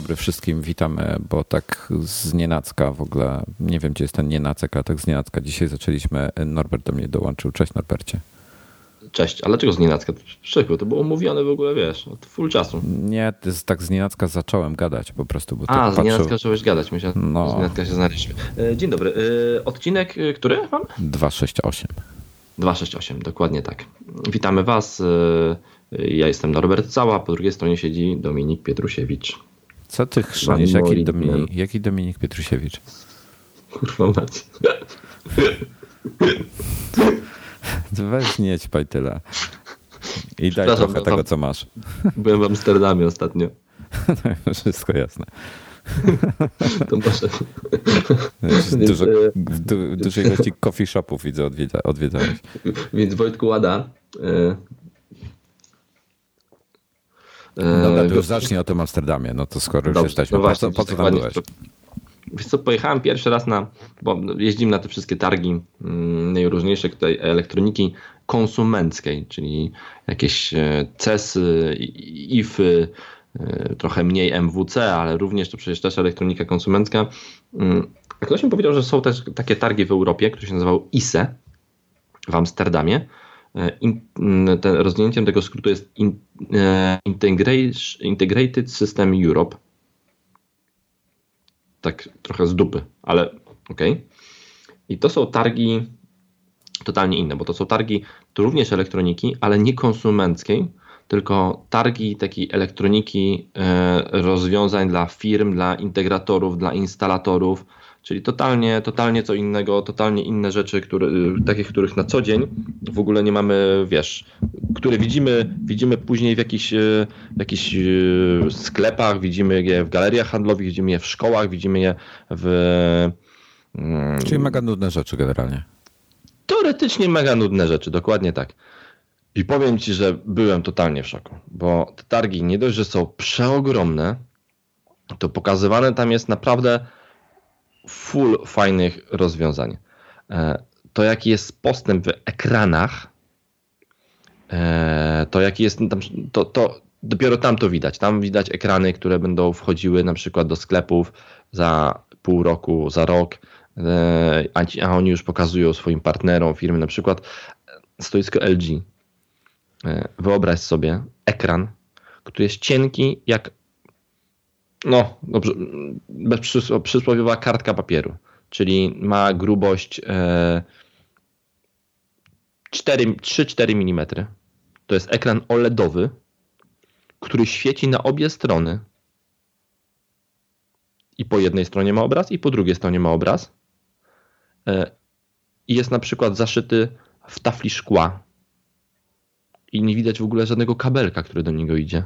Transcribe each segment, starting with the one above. dobry wszystkim, witamy, bo tak z nienacka w ogóle, nie wiem gdzie jest ten nienacek, ale tak z nienacka dzisiaj zaczęliśmy. Norbert do mnie dołączył. Cześć Norbercie. Cześć, ale czego z nienacka? Przykro, to było omówione w ogóle, wiesz, od full czasu. Nie, tak z nienacka zacząłem gadać po prostu. Bo tak z nienacka zacząłeś gadać, myślałem, no. Z nienacka się znaleźliśmy. Dzień dobry, odcinek, który mam? 268. 268, dokładnie tak. Witamy Was. Ja jestem Norbert Cała, po drugiej stronie siedzi Dominik Pietrusiewicz. Co ty chrzanisz? Jaki Dominik Pietrusiewicz? Kurwa macie. Weź nie ćpaj tyle. I daj trochę tego, co masz. Byłem w Amsterdamie ostatnio. Wszystko jasne. To proszę. W dużej ilości coffee shopów widzę odwiedzałeś. Więc Wojtku Łada... Dobra, to już zacznij o tym Amsterdamie, no to skoro już jesteśmy, po co tam byłeś? Wiesz co, pojechałem pierwszy raz bo jeździmy na te wszystkie targi najróżniejsze tutaj elektroniki konsumenckiej, czyli jakieś CES-y, IF-y, trochę mniej MWC, ale również to przecież też elektronika konsumencka. Ktoś mi powiedział, że są też takie targi w Europie, który się nazywał ISE w Amsterdamie. Rozwinięciem tego skrótu jest Integrated System Europe. Tak trochę z dupy, ale okej. Okay. I to są targi totalnie inne, bo to są targi to również elektroniki, ale nie konsumenckiej, tylko targi takiej elektroniki, rozwiązań dla firm, dla integratorów, dla instalatorów, czyli totalnie co innego, totalnie inne rzeczy, których na co dzień w ogóle nie mamy, wiesz, które widzimy później w jakichś sklepach, widzimy je w galeriach handlowych, widzimy je w szkołach, widzimy je w... Czyli mega nudne rzeczy generalnie. Teoretycznie mega nudne rzeczy, dokładnie tak. I powiem Ci, że byłem totalnie w szoku, bo te targi nie dość, że są przeogromne, to pokazywane tam jest naprawdę full fajnych rozwiązań. To jaki jest postęp w ekranach, to jaki jest tam, to dopiero tam to widać. Tam widać ekrany, które będą wchodziły na przykład do sklepów za pół roku, za rok, a oni już pokazują swoim partnerom firmy, na przykład stoisko LG. Wyobraź sobie ekran, który jest cienki jak przysłowiowa kartka papieru, czyli ma grubość 3-4 mm. To jest ekran OLEDowy, który świeci na obie strony. I po jednej stronie ma obraz, i po drugiej stronie ma obraz. I jest na przykład zaszyty w tafli szkła. I nie widać w ogóle żadnego kabelka, który do niego idzie.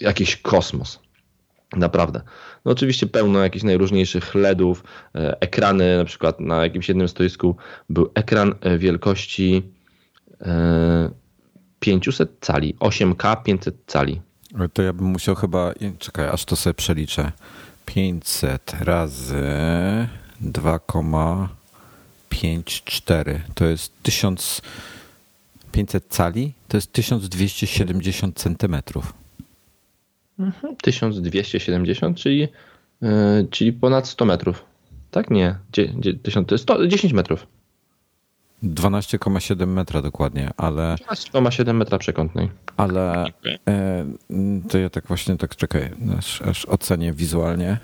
Jakiś kosmos. Naprawdę. No oczywiście pełno jakichś najróżniejszych LEDów, ekrany, na przykład na jakimś jednym stoisku był ekran wielkości 500 cali, 8K 500 cali. To ja bym musiał chyba, czekaj, aż to sobie przeliczę. 500 razy 2,54 to jest 1000... 500 cali to jest 1270 centymetrów. 1270, czyli ponad 100 metrów. Tak? Nie. 10 metrów. 12,7 metra dokładnie, ale... 12,7 metra przekątnej. Ale to ja tak właśnie, tak czekaj, aż ocenię wizualnie.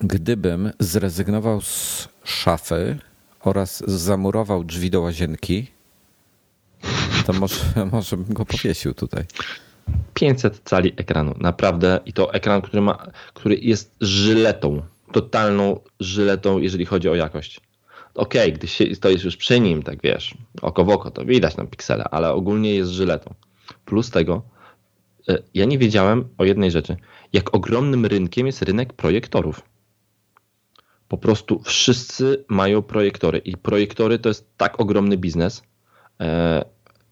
Gdybym zrezygnował z szafy oraz zamurował drzwi do łazienki, to może bym go powiesił tutaj. 500 cali ekranu, naprawdę. I to ekran, który jest żyletą, totalną żyletą, jeżeli chodzi o jakość. Okej, gdy stoisz już przy nim, tak wiesz, oko w oko, to widać na piksele, ale ogólnie jest żyletą. Plus tego, ja nie wiedziałem o jednej rzeczy. Jak ogromnym rynkiem jest rynek projektorów. Po prostu wszyscy mają projektory i projektory to jest tak ogromny biznes.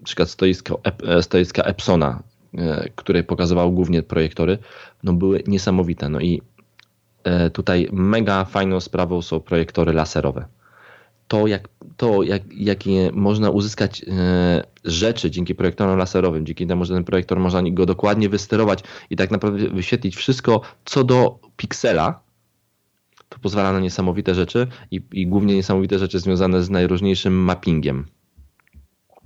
Na przykład stoiska Epsona, które pokazywały głównie projektory, no były niesamowite. No i tutaj mega fajną sprawą są projektory laserowe. To jakie można uzyskać rzeczy, dzięki projektorom laserowym, dzięki temu, że ten projektor można go dokładnie wysterować i tak naprawdę wyświetlić wszystko co do piksela, to pozwala na niesamowite rzeczy i głównie niesamowite rzeczy związane z najróżniejszym mappingiem.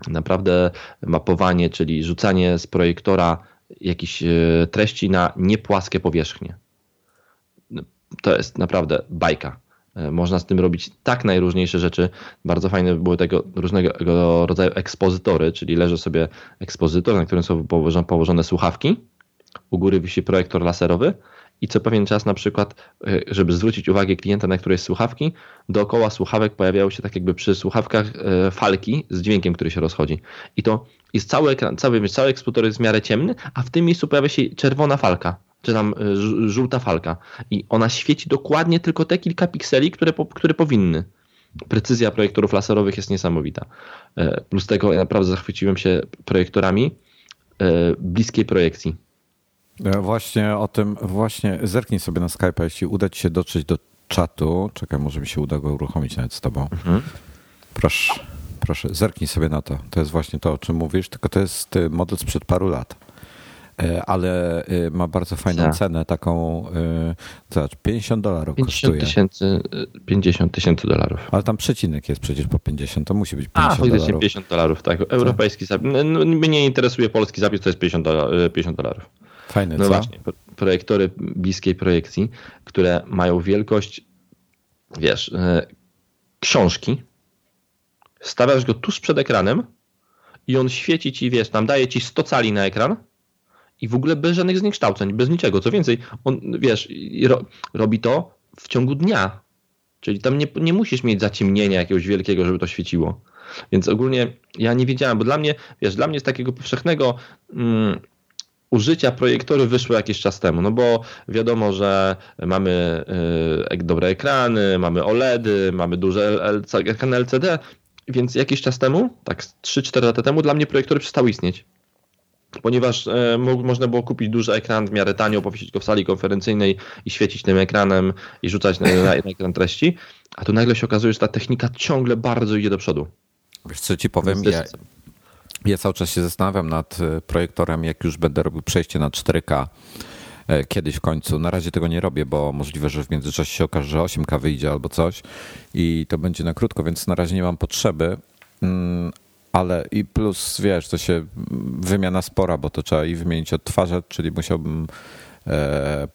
Naprawdę mapowanie, czyli rzucanie z projektora jakichś treści na niepłaskie powierzchnie. To jest naprawdę bajka. Można z tym robić tak najróżniejsze rzeczy. Bardzo fajne były tego różnego rodzaju ekspozytory, czyli leży sobie ekspozytor, na którym są położone słuchawki. U góry wisi projektor laserowy i co pewien czas na przykład, żeby zwrócić uwagę klienta na któreś słuchawki, dookoła słuchawek pojawiały się tak jakby przy słuchawkach falki z dźwiękiem, który się rozchodzi. I to jest cały ekran, cały ekspozytor jest w miarę ciemny, a w tym miejscu pojawia się czerwona falka, czy tam żółta falka. I ona świeci dokładnie tylko te kilka pikseli, które powinny. Precyzja projektorów laserowych jest niesamowita. Plus tego ja naprawdę zachwyciłem się projektorami bliskiej projekcji. Właśnie zerknij sobie na Skype'a, jeśli uda ci się dotrzeć do czatu. Czekaj, może mi się uda go uruchomić nawet z tobą. Mhm. Proszę, zerknij sobie na to. To jest właśnie to, o czym mówisz, tylko to jest model sprzed paru lat. Ale ma bardzo fajną cenę, taką, zobacz, $50 kosztuje. $50,000. Ale tam przecinek jest przecież po 50, to musi być $50. A, $50, tak. Europejski zapis. No, mnie interesuje polski zapis, to jest $50. Fajne, no co? Właśnie, projektory bliskiej projekcji, które mają wielkość, wiesz, książki, stawiasz go tuż przed ekranem i on świeci ci, wiesz, tam daje ci 100 cali na ekran i w ogóle bez żadnych zniekształceń, bez niczego. Co więcej, on, wiesz, robi to w ciągu dnia, czyli tam nie musisz mieć zaciemnienia jakiegoś wielkiego, żeby to świeciło. Więc ogólnie ja nie wiedziałem, bo dla mnie z takiego powszechnego... użycia projektory wyszły jakiś czas temu, no bo wiadomo, że mamy dobre ekrany, mamy OLEDy, mamy duże ekrany LCD, więc jakiś czas temu, tak 3-4 lata temu dla mnie projektory przestały istnieć, ponieważ można było kupić duży ekran w miarę tanio, powiesić go w sali konferencyjnej i świecić tym ekranem i rzucać na ekran treści, a tu nagle się okazuje, że ta technika ciągle bardzo idzie do przodu. Wiesz co ci powiem, ja cały czas się zastanawiam nad projektorem, jak już będę robił przejście na 4K kiedyś w końcu. Na razie tego nie robię, bo możliwe, że w międzyczasie się okaże, że 8K wyjdzie albo coś i to będzie na krótko, więc na razie nie mam potrzeby. Ale i plus, wiesz, to się wymiana spora, bo to trzeba i wymienić odtwarzacz, czyli musiałbym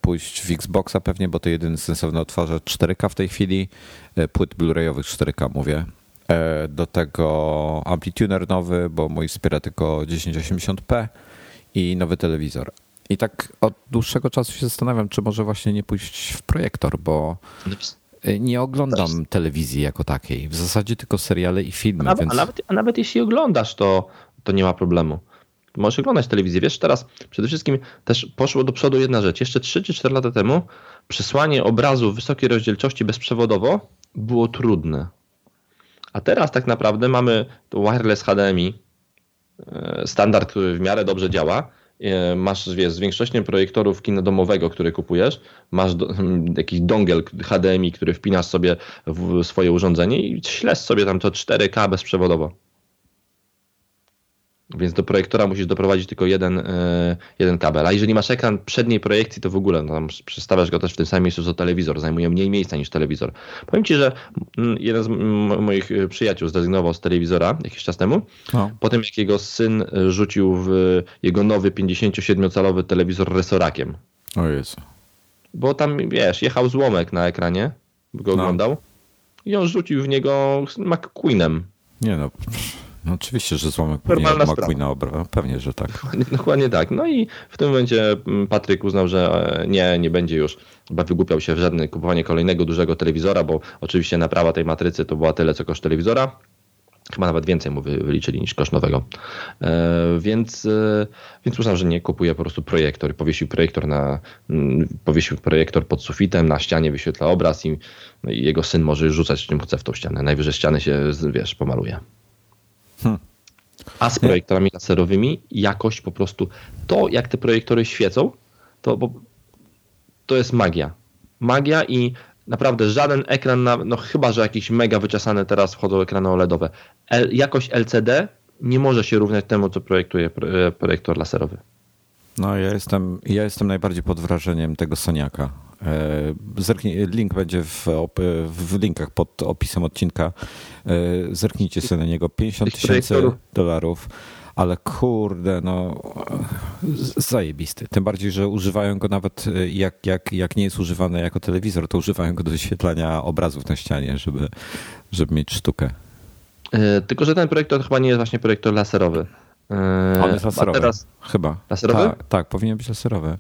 pójść w Xboxa pewnie, bo to jedyny sensowny odtwarzacz 4K w tej chwili, płyt Blu-rayowych 4K mówię. Do tego amplituner nowy, bo mój wspiera tylko 1080p i nowy telewizor. I tak od dłuższego czasu się zastanawiam, czy może właśnie nie pójść w projektor, bo nie oglądam telewizji jako takiej. W zasadzie tylko seriale i filmy. A nawet jeśli oglądasz, to nie ma problemu. Możesz oglądać telewizję. Wiesz, teraz przede wszystkim też poszło do przodu jedna rzecz. Jeszcze 3 czy 4 lata temu przesłanie obrazu w wysokiej rozdzielczości bezprzewodowo było trudne. A teraz tak naprawdę mamy wireless HDMI, standard, który w miarę dobrze działa. Masz z większością projektorów kina domowego, który kupujesz, masz jakiś dongle HDMI, który wpinasz sobie w swoje urządzenie i śledź sobie tam to 4K bezprzewodowo. Więc do projektora musisz doprowadzić tylko jeden kabel. A jeżeli masz ekran przedniej projekcji, to w ogóle no, tam przestawiasz go też w tym samym miejscu co telewizor. Zajmuje mniej miejsca niż telewizor. Powiem ci, że jeden z moich przyjaciół zrezygnował z telewizora jakiś czas temu. No. Po tym jak jego syn rzucił w jego nowy 57-calowy telewizor resorakiem. O Jezu. Bo tam, wiesz, jechał złomek na ekranie, go oglądał i on rzucił w niego McQueenem. Nie no... No oczywiście, że złomek na obra. Pewnie, że tak. Dokładnie tak. No i w tym momencie Patryk uznał, że nie będzie już, chyba wygłupiał się w żadne kupowanie kolejnego dużego telewizora, bo oczywiście naprawa tej matrycy to była tyle, co koszt telewizora. Chyba nawet więcej mu wyliczyli niż koszt nowego. Więc uznał, że nie kupuje, po prostu projektor. Powiesił projektor pod sufitem, na ścianie wyświetla obraz i jego syn może już rzucać czym chce w tą ścianę. Najwyżej ściany się, wiesz, pomaluje. A z projektorami laserowymi jakoś po prostu to, jak te projektory świecą, to jest magia. Magia i naprawdę żaden ekran, no chyba, że jakieś mega wyczesane teraz wchodzą ekrany OLEDowe. Jakość LCD nie może się równać temu, co projektuje projektor laserowy. No ja jestem najbardziej pod wrażeniem tego Soniaka. Zerknij, link będzie w linkach pod opisem odcinka. Zerknijcie sobie na niego. $50,000, ale kurde, no zajebisty. Tym bardziej, że używają go nawet jak nie jest używany jako telewizor, to używają go do wyświetlania obrazów na ścianie, żeby mieć sztukę. Tylko że ten projektor chyba nie jest właśnie projektor laserowy. On jest laserowy. Teraz... Chyba. Laserowy? Tak, powinien być laserowy.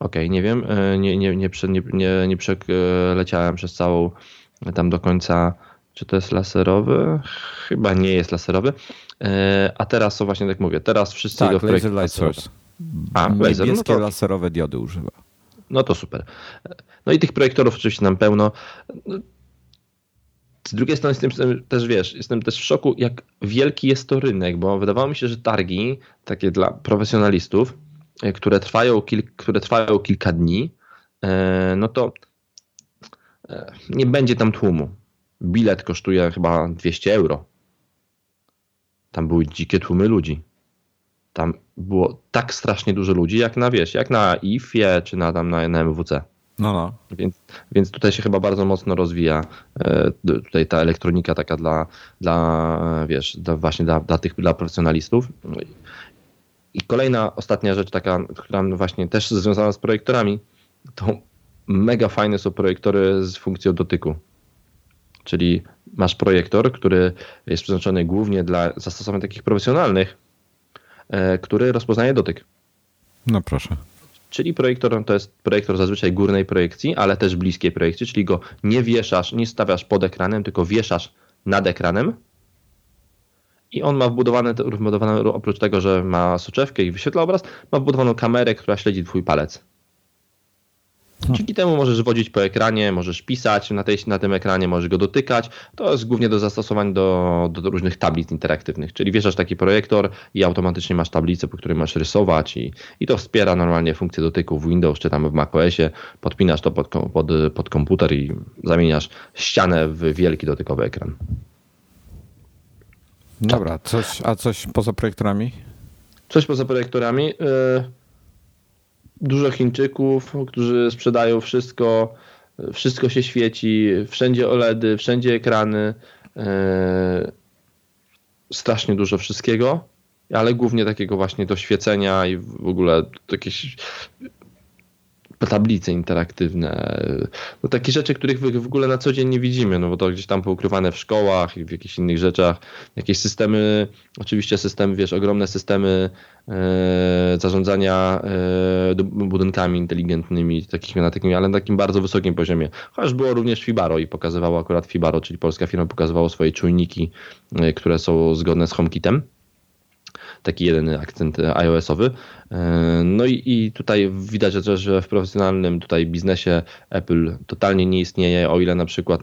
Okej, nie wiem. Nie przeleciałem przez całą tam do końca, czy to jest laserowy. Chyba nie jest laserowy. A teraz, co właśnie tak mówię, teraz wszyscy tak, go w projekcie laserowy. A, laser. Niebieskie no to... laserowe diody używa. No to super. No i tych projektorów oczywiście nam pełno. Z drugiej strony jestem też w szoku, jak wielki jest to rynek, bo wydawało mi się, że targi takie dla profesjonalistów, które trwają kilka dni, no to nie będzie tam tłumu. Bilet kosztuje chyba €200. Tam były dzikie tłumy ludzi. Tam było tak strasznie dużo ludzi, jak na IFE czy na MWC. No. Więc tutaj się chyba bardzo mocno rozwija tutaj ta elektronika taka dla profesjonalistów. I kolejna, ostatnia rzecz taka, która właśnie też związana z projektorami, to mega fajne są projektory z funkcją dotyku. Czyli masz projektor, który jest przeznaczony głównie dla zastosowań takich profesjonalnych, który rozpoznaje dotyk. No proszę. Czyli projektor to jest projektor zazwyczaj górnej projekcji, ale też bliskiej projekcji, czyli go nie wieszasz, nie stawiasz pod ekranem, tylko wieszasz nad ekranem i on ma wbudowane, oprócz tego, że ma soczewkę i wyświetla obraz, ma wbudowaną kamerę, która śledzi twój palec. Dzięki temu możesz wodzić po ekranie, możesz pisać na tym ekranie, możesz go dotykać. To jest głównie do zastosowań do różnych tablic interaktywnych, czyli wieszasz taki projektor i automatycznie masz tablicę, po której masz rysować i to wspiera normalnie funkcję dotyku w Windows czy tam w macOSie. Podpinasz to pod komputer i zamieniasz ścianę w wielki dotykowy ekran. Dobra, coś poza projektorami? Coś poza projektorami... Dużo Chińczyków, którzy sprzedają wszystko się świeci, wszędzie OLEDy, wszędzie ekrany, strasznie dużo wszystkiego, ale głównie takiego właśnie doświecenia i w ogóle jakieś tablice interaktywne, no takie rzeczy, których w ogóle na co dzień nie widzimy, no bo to gdzieś tam poukrywane w szkołach i w jakichś innych rzeczach, jakieś systemy, oczywiście ogromne systemy zarządzania budynkami inteligentnymi, ale na takim bardzo wysokim poziomie. Chociaż było również Fibaro i pokazywało akurat Fibaro, czyli polska firma pokazywało swoje czujniki, które są zgodne z HomeKitem. Taki jedyny akcent iOS-owy. No i tutaj widać, że w profesjonalnym tutaj biznesie Apple totalnie nie istnieje, o ile na przykład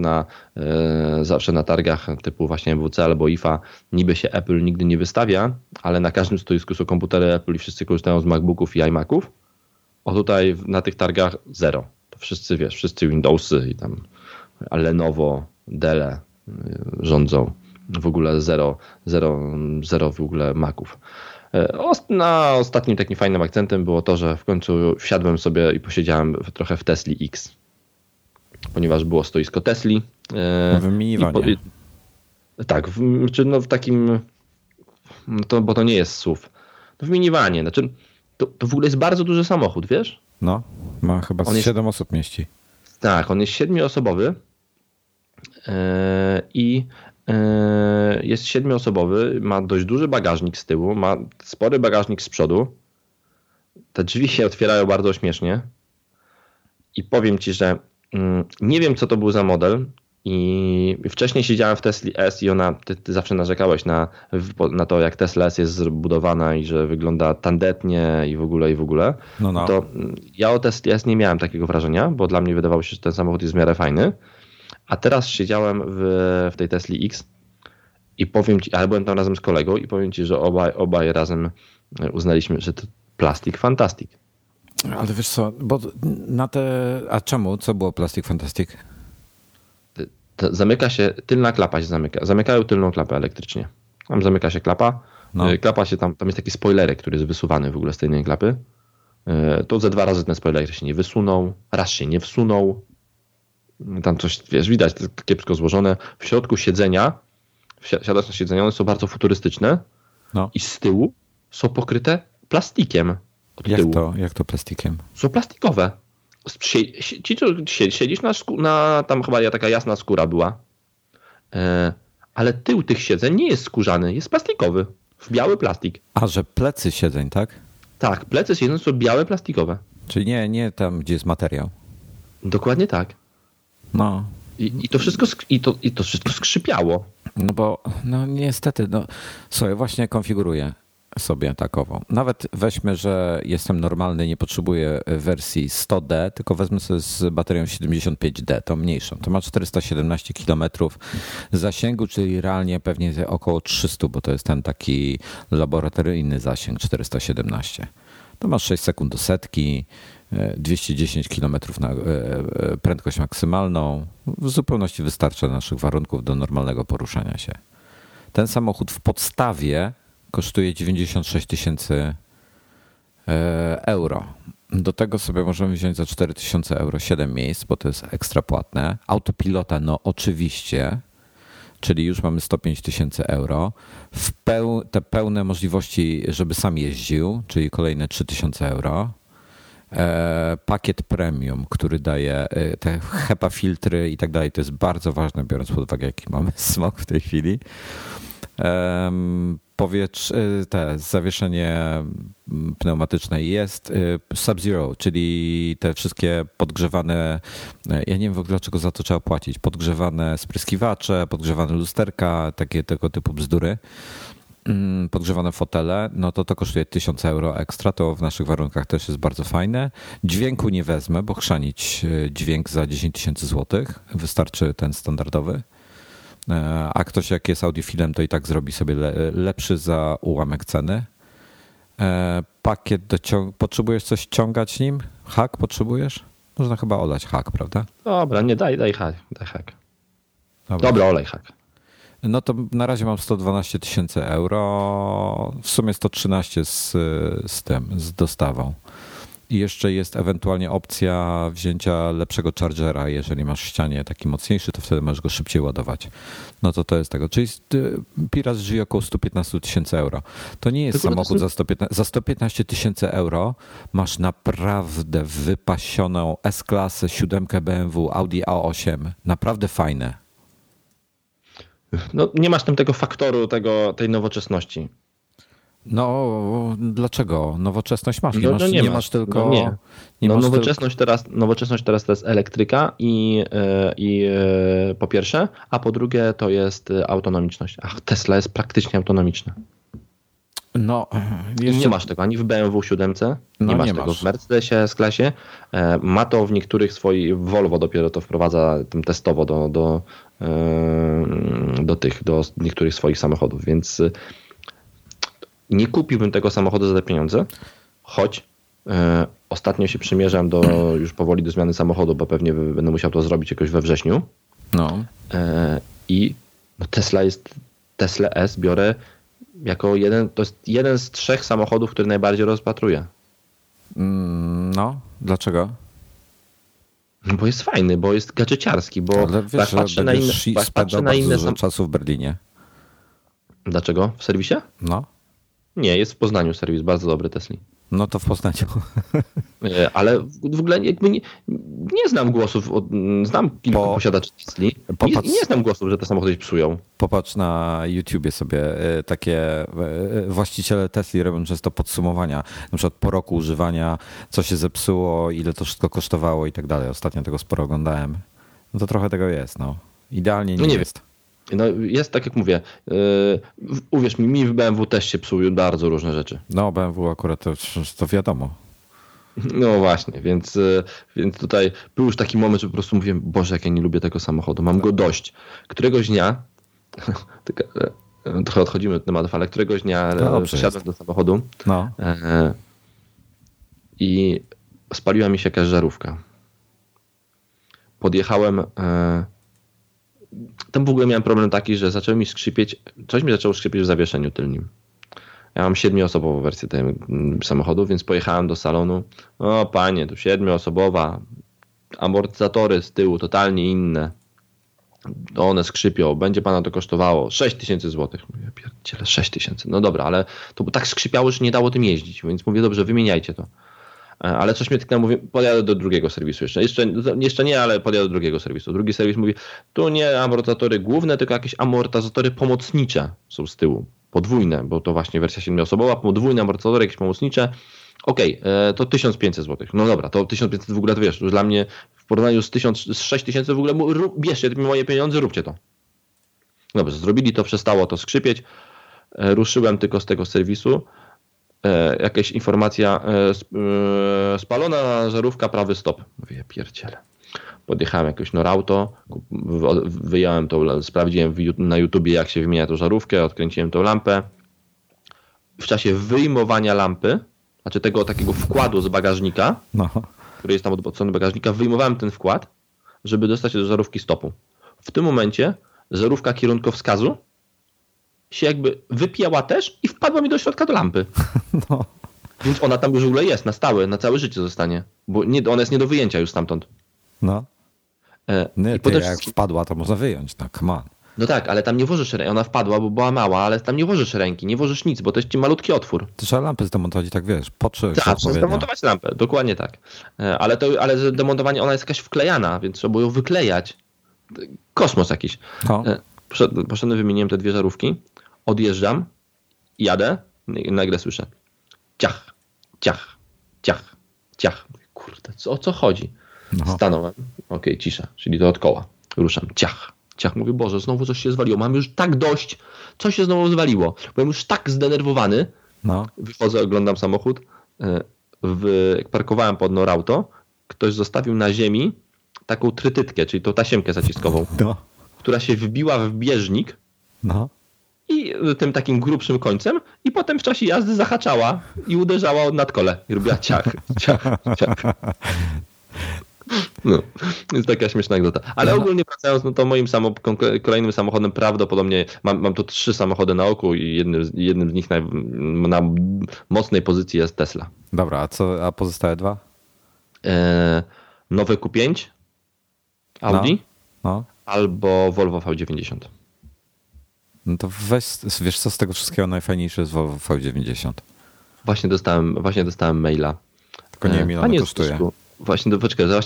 zawsze na targach typu właśnie MWC albo IFA niby się Apple nigdy nie wystawia, ale na każdym stoisku są komputery Apple i wszyscy korzystają z MacBooków i iMaców. O tutaj na tych targach zero. To wszyscy Windowsy i tam Lenovo, Dell rządzą. W ogóle zero w ogóle Maców. Na ostatnim takim fajnym akcentem było to, że w końcu wsiadłem sobie i posiedziałem trochę w Tesli X, ponieważ było stoisko Tesli. Wymieniwanie. Tak, w takim, bo to nie jest SUV. Wymieniwanie, znaczy to w ogóle jest bardzo duży samochód, wiesz? No, ma chyba 7 osób mieści. Tak, on jest 7-osobowy i jest 7-osobowy, ma dość duży bagażnik z tyłu, ma spory bagażnik z przodu. Te drzwi się otwierają bardzo śmiesznie i powiem ci, że nie wiem, co to był za model i wcześniej siedziałem w Tesli S i ty zawsze narzekałeś na to, jak Tesla S jest zbudowana i że wygląda tandetnie i w ogóle. No. To ja o Tesli S nie miałem takiego wrażenia, bo dla mnie wydawało się, że ten samochód jest w miarę fajny. A teraz siedziałem w tej Tesli X i powiem ci, ale byłem tam razem z kolegą i powiem ci, że obaj razem uznaliśmy, że to plastik fantastik. Ale wiesz co, bo a czemu? Co było plastik fantastik? Zamyka się tylna klapa, zamykają tylną klapę elektrycznie. tam zamyka się klapa, klapa się tam jest taki spoilerek, który jest wysuwany w ogóle z tej innej klapy, to ze dwa razy ten spoilerek się nie wysunął, raz się nie wsunął, tam coś, wiesz, widać, to kiepsko złożone, w środku siedzenia, siadasz na siedzeniu, one są bardzo futurystyczne i z tyłu są pokryte plastikiem. Jak to plastikiem? Są plastikowe. Siedzisz na tam chyba taka jasna skóra była, ale tył tych siedzeń nie jest skórzany, jest plastikowy, w biały plastik. A, że plecy siedzeń, tak? Tak, plecy siedzeń są białe, plastikowe. Czyli nie tam, gdzie jest materiał. Dokładnie tak. No. I to wszystko skrzypiało. No bo, niestety, sobie właśnie konfiguruję sobie takową. Nawet weźmy, że jestem normalny, nie potrzebuję wersji 100D, tylko wezmę sobie z baterią 75D, tą mniejszą. To ma 417 km zasięgu, czyli realnie pewnie około 300, bo to jest ten taki laboratoryjny zasięg 417. To ma 6 sekund do setki, 210 km na prędkość maksymalną. W zupełności wystarcza naszych warunków do normalnego poruszania się. Ten samochód w podstawie kosztuje 96 000 euro. Do tego sobie możemy wziąć za 4 000 euro 7 miejsc, bo to jest ekstra płatne. Autopilota, oczywiście, czyli już mamy 105 000 euro. Te pełne możliwości, żeby sam jeździł, czyli kolejne 3 000 euro. Pakiet premium, który daje te HEPA filtry i tak dalej. To jest bardzo ważne, biorąc pod uwagę, jaki mamy smog w tej chwili. Zawieszenie pneumatyczne jest Sub-Zero, czyli te wszystkie podgrzewane, ja nie wiem w ogóle, dlaczego za to trzeba płacić, podgrzewane spryskiwacze, podgrzewane lusterka, takie tego typu bzdury, podgrzewane fotele, to kosztuje 1000 euro ekstra, to w naszych warunkach też jest bardzo fajne. Dźwięku nie wezmę, bo chrzanić dźwięk za 10 000 złotych, wystarczy ten standardowy. A ktoś jak jest audiofilem, to i tak zrobi sobie lepszy za ułamek ceny. Pakiet potrzebujesz coś ciągać nim? Hak potrzebujesz? Można chyba olać hak, prawda? Dobra, nie, daj hak. Dobra, olej hak. To na razie mam 112 000 euro, w sumie 113 z dostawą. I jeszcze jest ewentualnie opcja wzięcia lepszego chargera. Jeżeli masz w ścianie taki mocniejszy, to wtedy możesz go szybciej ładować. To jest tego. Czyli Piras żyje około 115 000 euro. To nie jest samochód za 115. Za 115 000 euro masz naprawdę wypasioną S-klasę, 7 BMW, Audi A8. Naprawdę fajne. Nie masz tam tego faktoru, tej nowoczesności. Dlaczego? Nowoczesność masz. Nie masz tylko. Nowoczesność teraz to jest elektryka i po pierwsze, a po drugie to jest autonomiczność. Tesla jest praktycznie autonomiczna. Nie masz tego ani w BMW 7, nie masz tego w Mercedesie S-klasie. Ma to w niektórych swoich, Volvo dopiero to wprowadza tym testowo do niektórych swoich samochodów, więc nie kupiłbym tego samochodu za te pieniądze, choć ostatnio się przymierzam już powoli do zmiany samochodu, bo pewnie będę musiał to zrobić jakoś we wrześniu. Tesla S biorę jako jeden z 3 samochodów, który najbardziej rozpatruję. Dlaczego? Bo jest fajny, bo jest gadżeciarski, bo patrzę na inne samochody. Czasu w Berlinie. Dlaczego? W serwisie? Nie, jest w Poznaniu serwis, bardzo dobry Tesli. To w Poznaniu. Ale w ogóle jakby nie znam głosów, znam kilku posiadaczy Tesli. Nie znam głosów, że te samochody się psują. Popatrz na YouTubie sobie, takie właściciele Tesli robią często podsumowania, na przykład po roku używania, co się zepsuło, ile to wszystko kosztowało i tak dalej. Ostatnio tego sporo oglądałem. To trochę tego jest. Idealnie nie jest. Jest tak jak mówię, uwierz mi w BMW też się psują bardzo różne rzeczy. BMW akurat to wiadomo. Właśnie, więc tutaj był już taki moment, że po prostu mówiłem, Boże, jak ja nie lubię tego samochodu, mam go dość. Któregoś dnia, trochę odchodzimy od tematu, ale któregoś dnia przysiadłem do samochodu i spaliła mi się jakaś żarówka. Podjechałem tam w ogóle miałem problem taki, że zaczęło mi skrzypieć, coś mi zaczęło skrzypieć w zawieszeniu tylnym. Ja mam 7-osobową wersję tego samochodu, więc pojechałem do salonu. O panie, tu 7-osobowa, amortyzatory z tyłu totalnie inne. One skrzypią, będzie pana to kosztowało 6 000 złotych. Mówię, pierdziele, 6 000, no dobra, ale to tak skrzypiało, że nie dało tym jeździć, więc mówię, dobrze, wymieniajcie to. Ale coś mnie tak mówi, podjadę do drugiego serwisu jeszcze nie, ale podjadę do drugiego serwisu. Drugi serwis mówi, tu nie amortyzatory główne, tylko jakieś amortyzatory pomocnicze są z tyłu, podwójne, bo to właśnie wersja 7-osobowa, podwójne amortyzatory, jakieś pomocnicze. Okej, to 1500 zł. No dobra, to 1500 w ogóle to wiesz, już dla mnie w porównaniu z 6000 w ogóle, bierzcie moje pieniądze, róbcie to. Dobrze, zrobili to, przestało to skrzypieć. Ruszyłem tylko z tego serwisu. Jakaś informacja, spalona żarówka, prawy stop. Mówię, pierdziele. Podjechałem jakoś Norauto, wyjąłem to, sprawdziłem na YouTubie, jak się wymienia tą żarówkę, odkręciłem tą lampę. W czasie wyjmowania lampy, znaczy tego takiego wkładu z bagażnika, który jest tam od strony bagażnika, wyjmowałem ten wkład, żeby dostać się do żarówki stopu. W tym momencie żarówka kierunkowskazu się jakby wypijała też i wpadła mi do środka do lampy. No. Więc ona tam już w ogóle jest, na stałe, na całe życie zostanie. Bo nie, ona jest nie do wyjęcia już stamtąd. No. Nie, ty, jak wpadła, to można wyjąć, tak, come on. No tak, ale tam nie włożysz ręki. Ona wpadła, bo była mała, ale tam nie włożysz ręki, nie włożysz nic, bo to jest ci malutki otwór. To trzeba lampę zdemontować, tak wiesz, potrzebujesz. Tak, trzeba zdemontować lampę, dokładnie tak. Ale zdemontowanie, ona jest jakaś wklejana, więc trzeba ją wyklejać. Kosmos jakiś. No. Poszedłem, wymieniłem te dwie żarówki, odjeżdżam, jadę, nagle słyszę ciach, ciach, ciach, ciach. Mówię, kurde, o co chodzi? No. Stanąłem, okej, cisza, czyli to od koła. Ruszam, ciach. Ciach, mówię, Boże, znowu coś się zwaliło. Mam już tak dość, coś się znowu zwaliło. Byłem już tak zdenerwowany. No. Wychodzę, oglądam samochód. Jak parkowałem pod Norauto, ktoś zostawił na ziemi taką trytytkę, czyli tą tasiemkę zaciskową, no, która się wbiła w bieżnik, no, i tym takim grubszym końcem, i potem w czasie jazdy zahaczała i uderzała nad kole. I robiła ciach, ciach, ciach. No, jest taka śmieszna anegdota. Ale no, ogólnie wracając, no to moim kolejnym samochodem prawdopodobnie, mam tu 3 samochody na oku i jednym z nich na mocnej pozycji jest Tesla. Dobra, a pozostałe 2? Nowe Q5 Audi, no. Albo Volvo V90. No to wiesz co, z tego wszystkiego najfajniejsze jest Volvo V90. Właśnie dostałem maila. Tylko nie wiem, ile ono kosztuje. Właśnie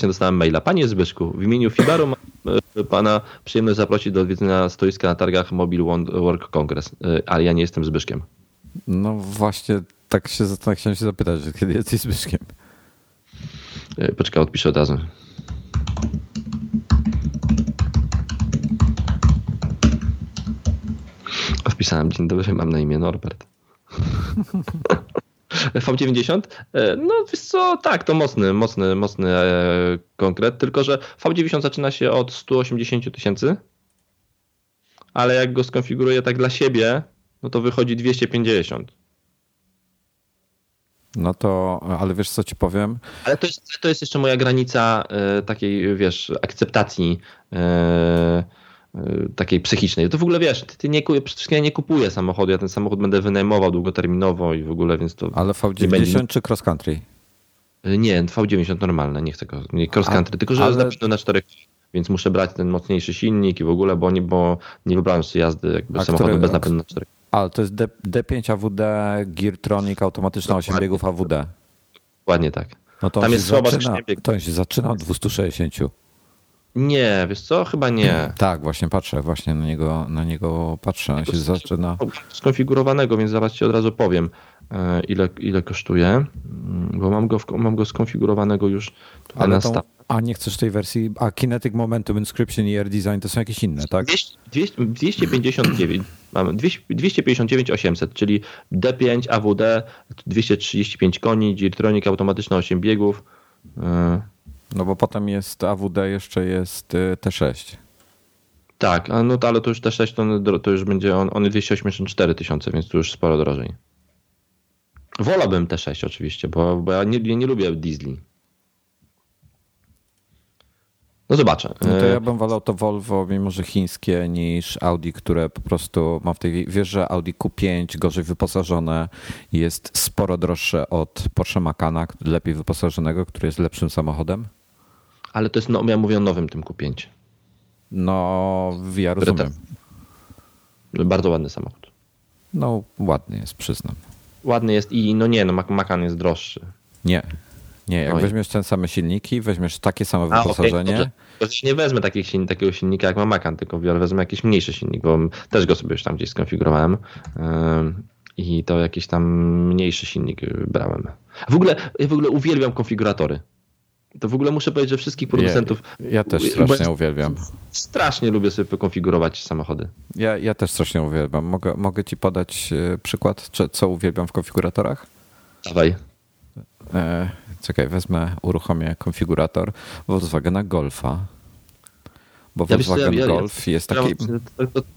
dostałem maila. Panie Zbyszku, w imieniu Fibaro mam pana przyjemność zaprosić do odwiedzenia stoiska na targach Mobile World Congress, ale ja nie jestem Zbyszkiem. No właśnie, tak chciałem się zapytać, kiedy jesteś Zbyszkiem? Poczekaj, odpiszę od razu. Odpisałem, dzień dobry, mam na imię Norbert. V90? No wiesz co, tak, to mocny konkret, tylko że V90 zaczyna się od 180 000, ale jak go skonfiguruję tak dla siebie, no to wychodzi 250. No to, ale wiesz co ci powiem? Ale to jest jeszcze moja granica takiej, wiesz, akceptacji takiej psychicznej. To w ogóle wiesz, ja nie kupuję samochodu, ja ten samochód będę wynajmował długoterminowo i w ogóle, więc to... Ale V90 czy cross country? Nie, V90 normalne, nie chcę cross country, tylko że jest napędzony na 4, więc muszę brać ten mocniejszy silnik i w ogóle, bo nie wybrałem sobie jazdy jakby samochodu bez napędu na 4. Ale to jest D5 AWD, Geartronic, automatyczna 8 biegów AWD. Dokładnie tak. No to tam jest słaba skrzynia biegów. To się zaczyna od 260. Nie, wiesz co? Chyba nie. Tak, właśnie patrzę, na niego patrzę. On się zaczyna... Skonfigurowanego, więc zaraz ci od razu powiem, ile kosztuje, bo mam go skonfigurowanego już. A nie chcesz tej wersji? A Kinetic Momentum, Inscription i Air Design to są jakieś inne, tak? 259, mamy 259 800, czyli D5 AWD, 235 koni, Geartronic automatyczna 8 biegów. No bo potem jest AWD, jeszcze jest T6. Tak, no to, ale to już T6 to już będzie on 284 000, więc to już sporo drożej. Wolałbym T6 oczywiście, bo ja nie lubię diesli. No zobaczę. No to ja bym wolał to Volvo, mimo że chińskie, niż Audi, które po prostu ma w tej... Wiesz, że Audi Q5 gorzej wyposażone jest sporo droższe od Porsche Macana, lepiej wyposażonego, który jest lepszym samochodem? Ale to jest, no, ja mówię o nowym tym Q5. No, ja rozumiem. Bardzo ładny samochód. No, ładny jest, przyznam. Ładny jest i no nie, no Macan jest droższy. Nie. Nie, jak weźmiesz ten same silniki, weźmiesz takie samo wyposażenie. Okay, to nie wezmę takiego silnika jak ma Macan, tylko wezmę jakiś mniejszy silnik, bo też go sobie już tam gdzieś skonfigurowałem i to jakiś tam mniejszy silnik brałem. Ja w ogóle uwielbiam konfiguratory. To w ogóle muszę powiedzieć, że wszystkich producentów... Ja też strasznie uwielbiam. Strasznie lubię sobie konfigurować samochody. Ja też strasznie uwielbiam. Mogę ci podać przykład, co uwielbiam w konfiguratorach? Dawaj. Czekaj, wezmę, uruchomię konfigurator Volkswagena Golfa. Bo Volkswagen Golf jest taki...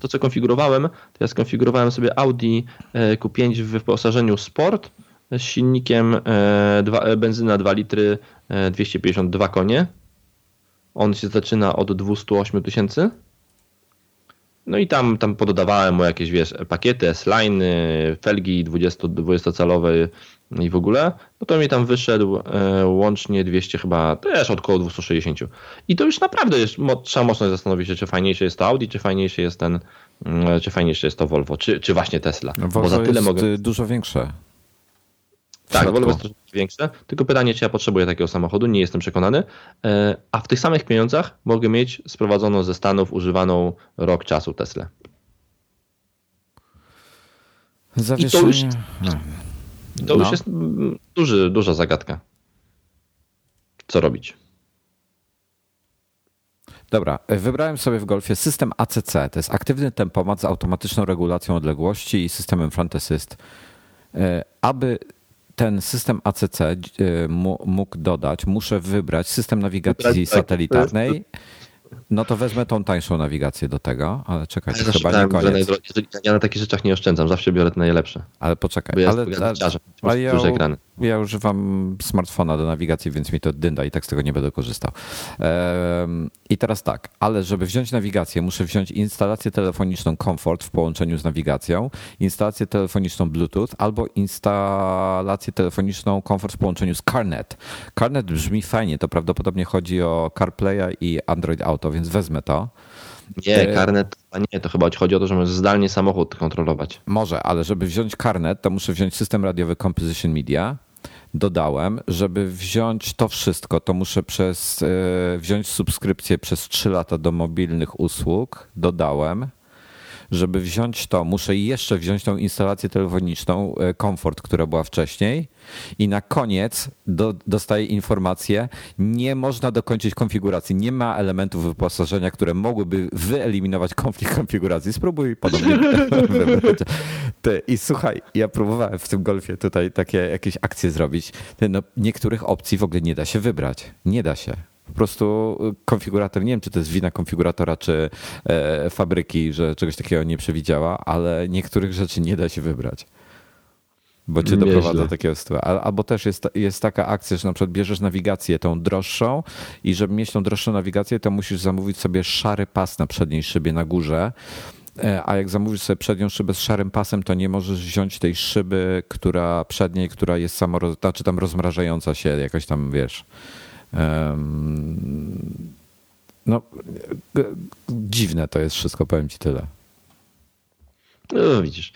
To, co konfigurowałem, to ja skonfigurowałem sobie Audi Q5 w wyposażeniu Sport z silnikiem benzyna 2 litry, 252 konie. On się zaczyna od 208 000. No i tam pododawałem mu jakieś, wiesz, pakiety, S-line, felgi 20-calowe i w ogóle. No to mi tam wyszedł łącznie 200 chyba, też około 260. I to już naprawdę jest, trzeba mocno zastanowić się, czy fajniejsze jest to Audi, czy fajniejsze jest czy fajniejsze jest to Volvo, czy właśnie Tesla. No, Volvo bo za tyle jest dużo większe. Tak, Volvo jest troszeczkę większe, tylko pytanie, czy ja potrzebuję takiego samochodu, nie jestem przekonany, a w tych samych pieniądzach mogę mieć sprowadzoną ze Stanów używaną rok czasu Teslę. Zawieszenie. To już jest duża zagadka. Co robić? Dobra, wybrałem sobie w Golfie system ACC, to jest aktywny tempomat z automatyczną regulacją odległości i systemem front assist. Aby ten system ACC mógł dodać, muszę wybrać system nawigacji satelitarnej. No to wezmę tą tańszą nawigację do tego, ale czekaj, to chyba nie koniec. Ja na takich rzeczach nie oszczędzam, zawsze biorę te najlepsze. Ale poczekaj, ja używam smartfona do nawigacji, więc mi to dynda i tak z tego nie będę korzystał. I teraz tak, ale żeby wziąć nawigację, muszę wziąć instalację telefoniczną Comfort w połączeniu z nawigacją, instalację telefoniczną Bluetooth albo instalację telefoniczną Comfort w połączeniu z CarNet. CarNet brzmi fajnie, to prawdopodobnie chodzi o CarPlaya i Android Auto, więc wezmę to. Nie, CarNet, a nie, to chyba chodzi o to, że możesz zdalnie samochód kontrolować. Może, ale żeby wziąć CarNet, to muszę wziąć system radiowy Composition Media. Dodałem, żeby wziąć to wszystko, to muszę wziąć subskrypcję przez 3 lata do mobilnych usług. Dodałem. Żeby wziąć to, muszę jeszcze wziąć tą instalację telefoniczną Comfort, która była wcześniej i na koniec dostaję informację, nie można dokończyć konfiguracji, nie ma elementów wyposażenia, które mogłyby wyeliminować konflikt konfiguracji. Spróbuj podobnie wybrać. I słuchaj, ja próbowałem w tym Golfie tutaj takie jakieś akcje zrobić. No, niektórych opcji w ogóle nie da się wybrać. Nie da się. Po prostu konfigurator, nie wiem czy to jest wina konfiguratora, czy fabryki, że czegoś takiego nie przewidziała, ale niektórych rzeczy nie da się wybrać, bo cię doprowadza do takiego sytuacji. Albo też jest taka akcja, że na przykład bierzesz nawigację tą droższą i żeby mieć tą droższą nawigację, to musisz zamówić sobie szary pas na przedniej szybie na górze, a jak zamówisz sobie przednią szybę z szarym pasem, to nie możesz wziąć tej szyby, która przedniej, która jest znaczy tam rozmrażająca się, jakoś tam, wiesz... No, dziwne to jest wszystko, powiem ci tyle. No, widzisz.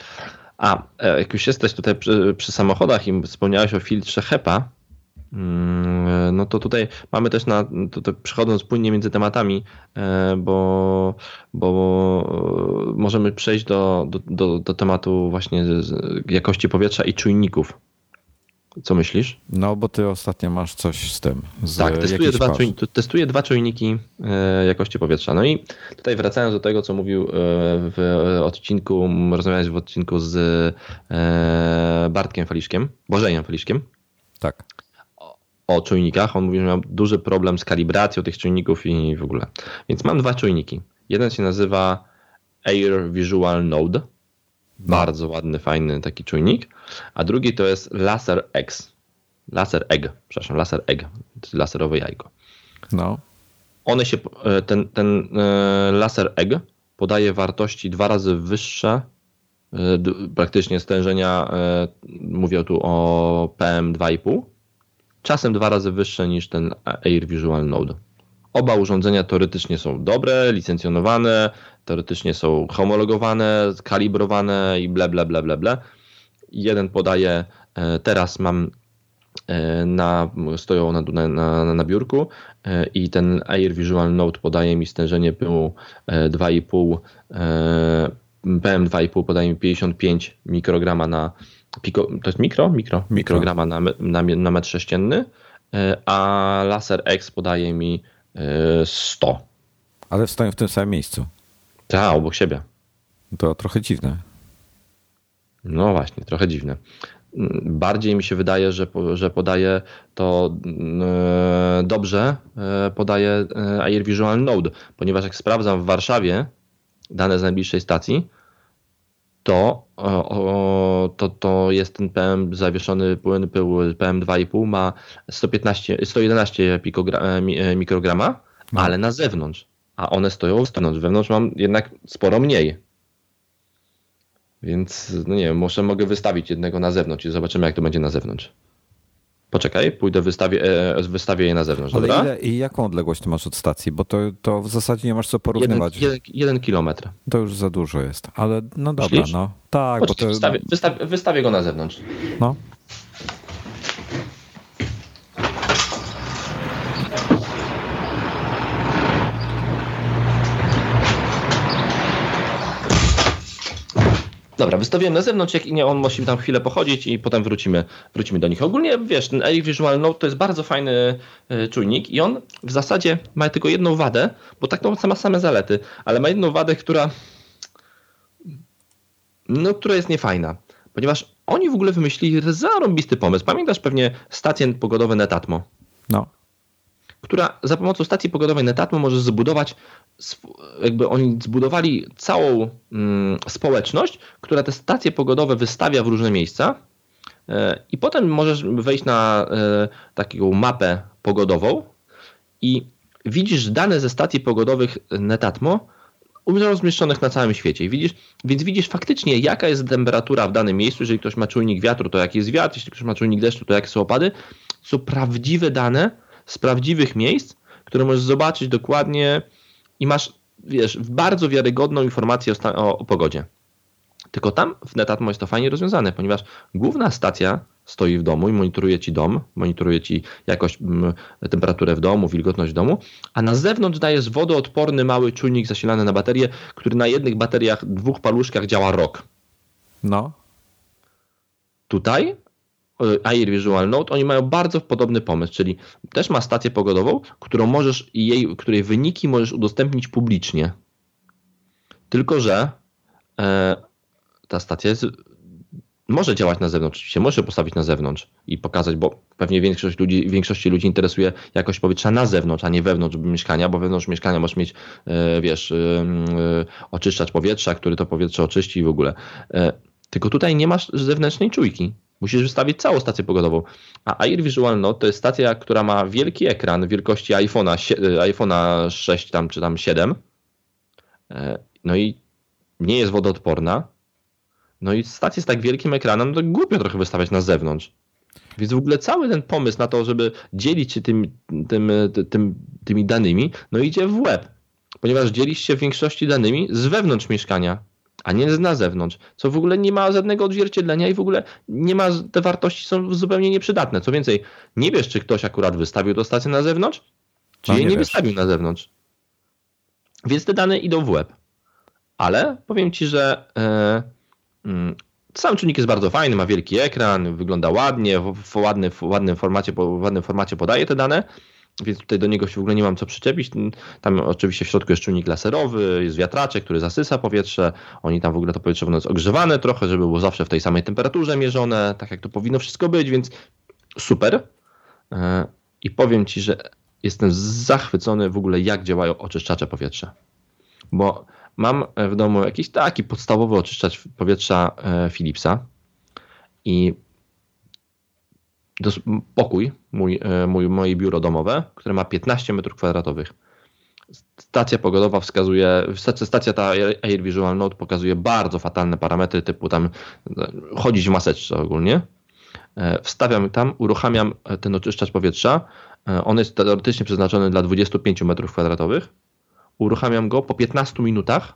A jak już jesteś tutaj przy samochodach i wspomniałeś o filtrze HEPA, no to tutaj mamy też przechodząc płynnie między tematami, bo możemy przejść do tematu właśnie jakości powietrza i czujników. Co myślisz? No, bo ty ostatnio masz coś z tym. Tak, testuję 2 czujniki jakości powietrza. No i tutaj wracając do tego, co mówił rozmawiałeś w odcinku z Błażejem Feliszkiem. Tak. O czujnikach. On mówił, że miał duży problem z kalibracją tych czujników i w ogóle. Więc mam 2 czujniki. Jeden się nazywa AirVisual Node. Bardzo ładny, fajny taki czujnik. A drugi to jest Laser Egg. Laserowe jajko. No. one się, ten Laser Egg podaje wartości dwa razy wyższe praktycznie stężenia, mówię tu o PM2,5, czasem dwa razy wyższe niż ten AirVisual Node. Oba urządzenia teoretycznie są dobre, licencjonowane, teoretycznie są homologowane, kalibrowane i ble. Jeden podaje, teraz mam stoją na biurku i ten AirVisual Node podaje mi stężenie pyłu 2,5, PM2,5 podaje mi 55 mikrograma na to jest mikrograma na metr sześcienny, a Laser X podaje mi 100. Ale stoją w tym samym miejscu. Tak, obok siebie. To trochę dziwne. No właśnie, trochę dziwne. Bardziej mi się wydaje, że podaje to dobrze, podaje AirVisual Node, ponieważ jak sprawdzam w Warszawie dane z najbliższej stacji, to jest ten PM zawieszony płyn pył PM2,5 ma 111 mikrograma, no. Ale na zewnątrz, a one stoją zewnątrz. Wewnątrz mam jednak sporo mniej. Więc no nie wiem, mogę wystawić jednego na zewnątrz i zobaczymy, jak to będzie na zewnątrz. Poczekaj, pójdę, wystawię je na zewnątrz. Ale dobra? I jaką odległość ty masz od stacji? Bo to w zasadzie nie masz co porównywać. 1 kilometr. To już za dużo jest, ale no dobra. No. Tak, poczekaj, bo to... wystawię go na zewnątrz. No. Dobra, wystawiłem na zewnątrz, jak i nie, on musi tam chwilę pochodzić i potem wrócimy do nich. Ogólnie, wiesz, ten AirVisual Node to jest bardzo fajny czujnik i on w zasadzie ma tylko jedną wadę, bo tak to ma same zalety, ale ma jedną wadę, która jest niefajna, ponieważ oni w ogóle wymyślili zarąbisty pomysł. Pamiętasz pewnie stację pogodową Netatmo? No. Która za pomocą stacji pogodowej Netatmo może zbudować, jakby oni zbudowali całą społeczność, która te stacje pogodowe wystawia w różne miejsca i potem możesz wejść na taką mapę pogodową i widzisz dane ze stacji pogodowych Netatmo rozmieszczonych na całym świecie. Więc widzisz faktycznie, jaka jest temperatura w danym miejscu. Jeżeli ktoś ma czujnik wiatru, to jaki jest wiatr. Jeśli ktoś ma czujnik deszczu, to jakie są opady. Są prawdziwe dane z prawdziwych miejsc, które możesz zobaczyć dokładnie i masz, wiesz, bardzo wiarygodną informację o pogodzie. Tylko tam w Netatmo jest to fajnie rozwiązane, ponieważ główna stacja stoi w domu i monitoruje ci dom, monitoruje ci jakość, temperaturę w domu, wilgotność w domu, a na zewnątrz dajesz wodoodporny mały czujnik zasilany na baterię, który na jednych bateriach, dwóch paluszkach działa rok. No. Tutaj AirVisual Node, oni mają bardzo podobny pomysł, czyli też ma stację pogodową, której wyniki możesz udostępnić publicznie. Tylko że ta stacja może działać na zewnątrz, oczywiście może postawić na zewnątrz i pokazać, bo pewnie większości ludzi interesuje jakość powietrza na zewnątrz, a nie wewnątrz mieszkania, bo wewnątrz mieszkania możesz mieć, oczyszczacz powietrza, który to powietrze oczyści i w ogóle. Tylko tutaj nie masz zewnętrznej czujki. Musisz wystawić całą stację pogodową. A AirVisual Node to jest stacja, która ma wielki ekran wielkości iPhone'a 6 czy 7. No i nie jest wodoodporna. No i stacja z tak wielkim ekranem, to głupio trochę wystawiać na zewnątrz. Więc w ogóle cały ten pomysł na to, żeby dzielić się tymi danymi, no idzie w łeb. Ponieważ dzielisz się w większości danymi z wewnątrz mieszkania, a nie na zewnątrz, co w ogóle nie ma żadnego odzwierciedlenia i w ogóle nie ma, te wartości są zupełnie nieprzydatne. Co więcej, nie wiesz, czy ktoś akurat wystawił tę stację na zewnątrz, czy jej nie wystawił na zewnątrz. Więc te dane idą w łeb. Ale powiem ci, że sam czujnik jest bardzo fajny, ma wielki ekran, wygląda ładnie, w ładnym formacie podaje te dane, więc tutaj do niego się w ogóle nie mam co przyczepić. Tam oczywiście w środku jest czujnik laserowy, jest wiatraczek, który zasysa powietrze. Oni tam w ogóle to powietrze jest ogrzewane trochę, żeby było zawsze w tej samej temperaturze mierzone, tak jak to powinno wszystko być, więc super. I powiem ci, że jestem zachwycony w ogóle, jak działają oczyszczacze powietrza. Bo mam w domu jakiś taki podstawowy oczyszczacz powietrza Philipsa i pokój, moje biuro domowe, które ma 15 m2. Stacja pogodowa wskazuje, stacja ta AirVisual Node pokazuje bardzo fatalne parametry typu tam chodzić w maseczce ogólnie. Wstawiam tam, uruchamiam ten oczyszczacz powietrza. On jest teoretycznie przeznaczony dla 25 m2. Uruchamiam go po 15 minutach.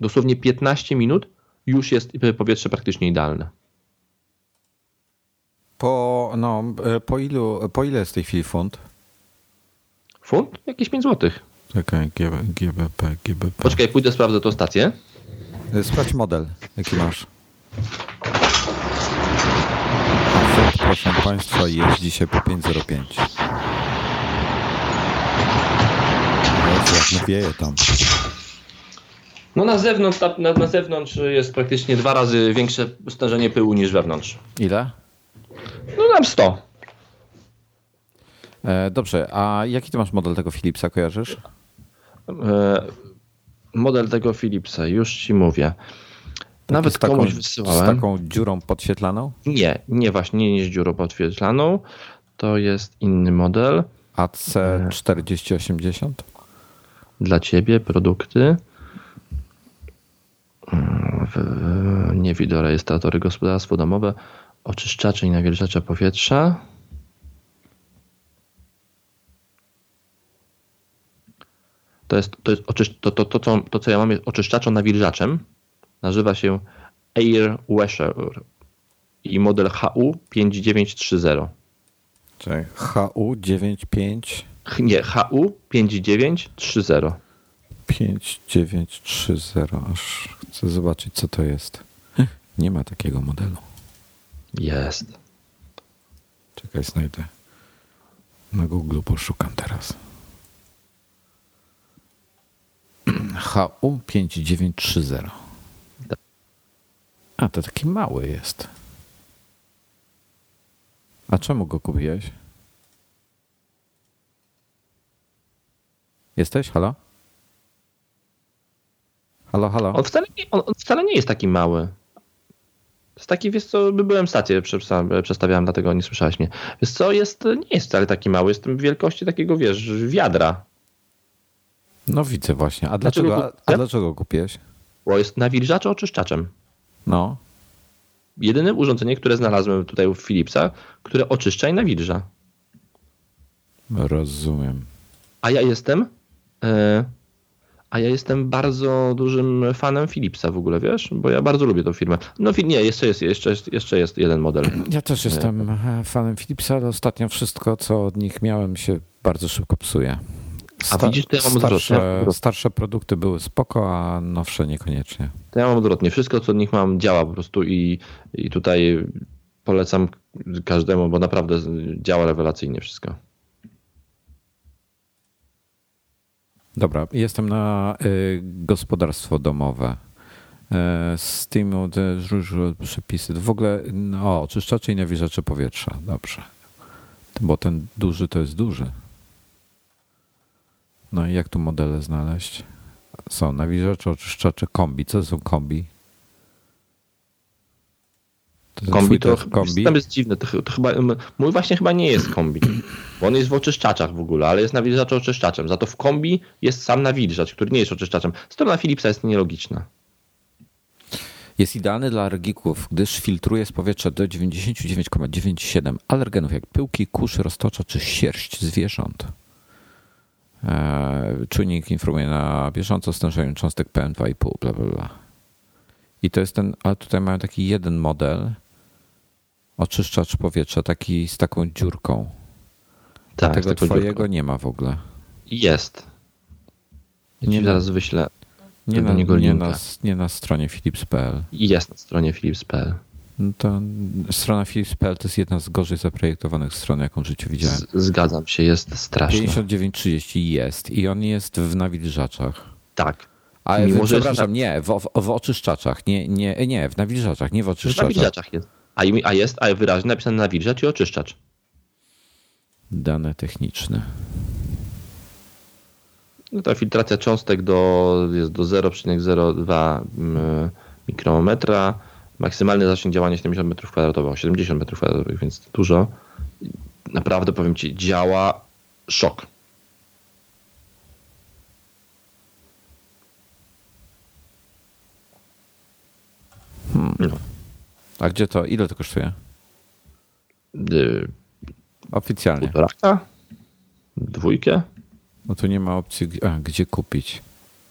Dosłownie 15 minut już jest powietrze praktycznie idealne. Po ile jest w tej chwili funt? Funt? Jakieś 5 zł. Okej, GBP. Poczekaj, pójdę, sprawdzę tą stację. Sprawdź model, jaki masz. Funt, proszę Państwa, jest dzisiaj po 5,05. Jak wieje tam. No na zewnątrz jest praktycznie 2 razy większe stężenie pyłu niż wewnątrz. Ile? No tam 100. Dobrze, a jaki ty masz model tego Philipsa, kojarzysz? Model tego Philipsa, już ci mówię. Nawet komuś wysyłałem. Z taką dziurą podświetlaną? Nie, nie z dziurą podświetlaną. To jest inny model. AC4080? Dla ciebie produkty. Nie widzę, rejestratory gospodarstwo domowe, oczyszczacze i nawilżacze powietrza. To, co ja mam, jest oczyszczaczo-nawilżaczem. Nazywa się Air Washer i model HU5930. Czyli HU95... Nie, HU5930. 5930, aż chcę zobaczyć, co to jest. Nie ma takiego modelu. Jest. Czekaj, znajdę. Na Google poszukam teraz. HU5930. A, to taki mały jest. A czemu go kupiłeś? Jesteś? Halo? Halo, halo. On wcale nie jest taki mały. Jest taki, wiesz co, byłem stację, przestawiałem, dlatego nie słyszałeś mnie. Wiesz co, nie jest wcale taki mały, jest w wielkości takiego, wiesz, wiadra. No widzę właśnie. A dlaczego kupiłeś? Bo jest nawilżacz oczyszczaczem. No. Jedyne urządzenie, które znalazłem tutaj w Philipsach, które oczyszcza i nawilża. Rozumiem. A ja jestem bardzo dużym fanem Philipsa w ogóle, wiesz? Bo ja bardzo lubię tą firmę. No nie, jeszcze jest jeden model. Ja też jestem fanem Philipsa, ale ostatnio wszystko, co od nich miałem, się bardzo szybko psuje. A widzisz, to ja mam odwrotnie. Starsze produkty były spoko, a nowsze niekoniecznie. To ja mam odwrotnie. Wszystko, co od nich mam, działa po prostu i tutaj polecam każdemu, bo naprawdę działa rewelacyjnie wszystko. Dobra, jestem na gospodarstwo domowe. Z tym przepisy. W ogóle oczyszczacze i nawilżacze powietrza. Dobrze. Bo ten duży to jest duży. No i jak tu modele znaleźć? Są nawilżacze, oczyszczacze, kombi. Co są kombi? Kombi. Tam jest dziwne. Mój właśnie chyba nie jest kombi. Bo on jest w oczyszczaczach w ogóle, ale jest nawilżacz oczyszczaczem. Za to w kombi jest sam nawilżacz, który nie jest oczyszczaczem. Strona Philipsa jest nielogiczna. Jest idealny dla alergików, gdyż filtruje z powietrza do 99,97 alergenów jak pyłki, kurz, roztocza czy sierść zwierząt. Czujnik informuje na bieżąco o stężeniu cząstek PM2,5, bla bla bla. I to jest ten, a tutaj mają taki jeden model, oczyszczacz powietrza, taki z taką dziurką. Tak, tego twojego dziurką. Nie ma w ogóle. Jest. Ja ci zaraz wyślę. Nie na stronie Philips.pl. Jest na stronie Philips.pl. No to strona Philips.pl to jest jedna z gorzej zaprojektowanych stron, jaką w życiu widziałem. Zgadzam się, jest straszna. 5930 jest i on jest w nawilżaczach. Tak. Ale w oczyszczaczach. Nie, w nawilżaczach, nie w oczyszczaczach. W nawilżaczach jest. A jest wyraźnie napisane nawilżacz i oczyszczacz. Dane techniczne. No ta filtracja cząstek jest do 0,02 mikrometra. Maksymalny zasięg działania 70 m2, 70 m2, więc dużo. Naprawdę powiem ci, działa szok. No. A gdzie to? Ile to kosztuje? Oficjalnie. 1,5? 2? No tu nie ma opcji, gdzie kupić.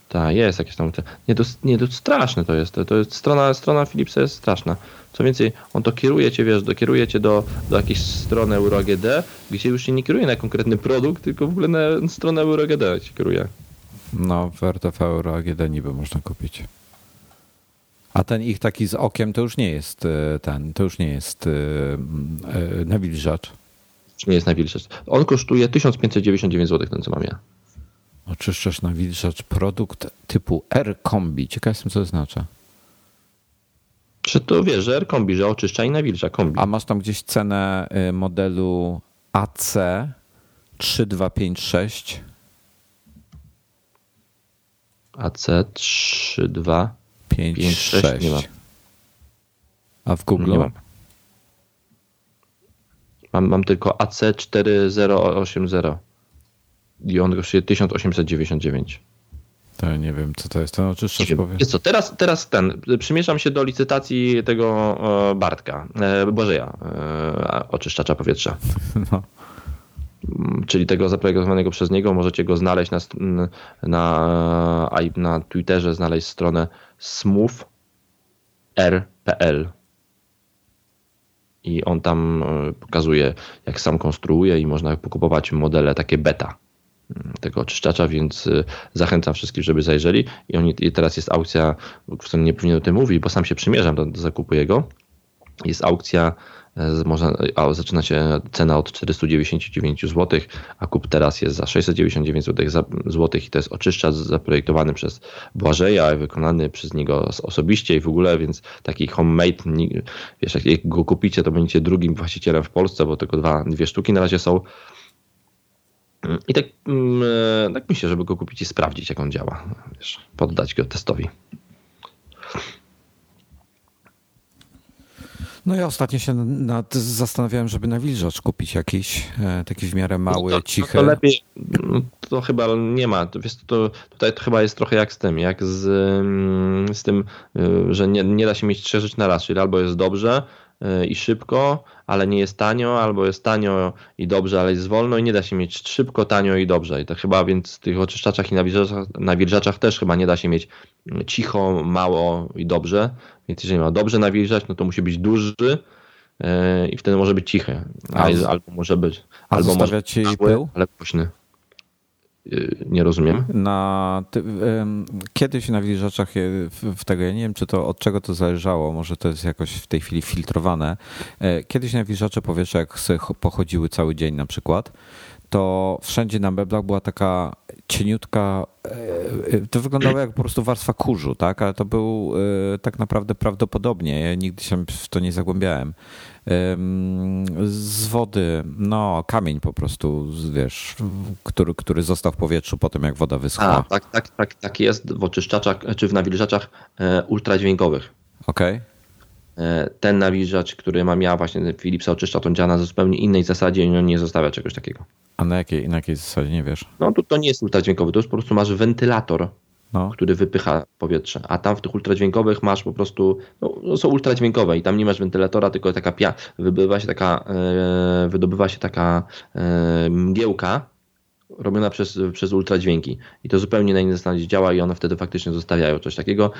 Tak, jest jakieś tam... straszne to jest. To jest strona Philipsa jest straszna. Co więcej, on to kieruje cię, dokieruje cię do jakiejś strony EuroAGD, gdzie już się nie kieruje na konkretny produkt, tylko w ogóle na stronę EuroAGD się kieruje. No, w RTV EuroAGD niby można kupić. A ten ich taki z okiem to już nie jest ten, to już nie jest nawilżacz. Nie jest nawilżacz. On kosztuje 1599 zł, ten co mam ja. Oczyszczasz nawilżacz produkt typu R-Kombi. Ciekaw jestem, co to znaczy. Czy to wiesz, że R-Kombi, że oczyszcza i nawilża kombi. A masz tam gdzieś cenę modelu AC 3256? AC 3256 nie mam. A w Google? Nie mam. Mam tylko AC 4080. I on kosztuje 1899. To nie wiem, co to jest. To oczyszczasz, powiesz. Wiesz co, teraz ten. Przymierzam się do licytacji tego Bartka, Błażeja, oczyszczacza powietrza. No. Czyli tego zaprojektowanego przez niego. Możecie go znaleźć na Twitterze, znaleźć stronę smooth.r.pl. I on tam pokazuje, jak sam konstruuje i można kupować modele takie beta tego oczyszczacza, więc zachęcam wszystkich, żeby zajrzeli. I teraz jest aukcja, w sumie nie powinienem o tym mówić, bo sam się przymierzam do zakupu jego. Jest aukcja, zaczyna się cena od 499 zł, a kup teraz jest za 699 zł i to jest oczyszczacz zaprojektowany przez Błażeja i wykonany przez niego osobiście i w ogóle, więc taki homemade, wiesz, jak go kupicie, to będziecie drugim właścicielem w Polsce, bo tylko dwie sztuki na razie są. I tak myślę, żeby go kupić i sprawdzić, jak on działa. Wiesz, poddać go testowi. No ja ostatnio się zastanawiałem, żeby nawilżacz kupić jakiś, taki w miarę mały, cichy. To lepiej, to chyba nie ma. Wiesz, tutaj to chyba jest trochę jak z tym, że nie da się mieć trzech rzeczy na raz, czyli albo jest dobrze i szybko, ale nie jest tanio, albo jest tanio i dobrze, ale jest wolno i nie da się mieć szybko, tanio i dobrze. I to chyba więc w tych oczyszczaczach i nawilżaczach też chyba nie da się mieć cicho, mało i dobrze. Więc jeżeli ma dobrze nawilżać, no to musi być duży i wtedy może być cichy. Albo może być. Albo może ci pył? Ale głośny. Nie rozumiem. Kiedyś w nawilżaczach w tego, ja nie wiem, czy to od czego to zależało, może to jest jakoś w tej chwili filtrowane. Kiedyś nawilżacze powietrza, jak pochodziły cały dzień na przykład, to wszędzie na meblach była taka cieniutka, to wyglądało jak po prostu warstwa kurzu, tak? Ale to był tak naprawdę prawdopodobnie, ja nigdy się w to nie zagłębiałem, z wody, no kamień po prostu, wiesz, który został w powietrzu po tym, jak woda wyschła. Tak jest w oczyszczaczach, czy w nawilżaczach ultradźwiękowych. Okej. Okay. Ten nawilżacz, który mam ja właśnie, Philipsa oczyszcza, to działa na zupełnie innej zasadzie i on nie zostawia czegoś takiego. A na jakiej zasadzie, nie wiesz? No to nie jest ultradźwiękowy, to już po prostu masz wentylator, który wypycha powietrze, a tam w tych ultradźwiękowych masz po prostu, no są ultradźwiękowe i tam nie masz wentylatora, tylko taka wydobywa się taka mgiełka robiona przez ultradźwięki i to zupełnie na innej zasadzie działa i one wtedy faktycznie zostawiają coś takiego.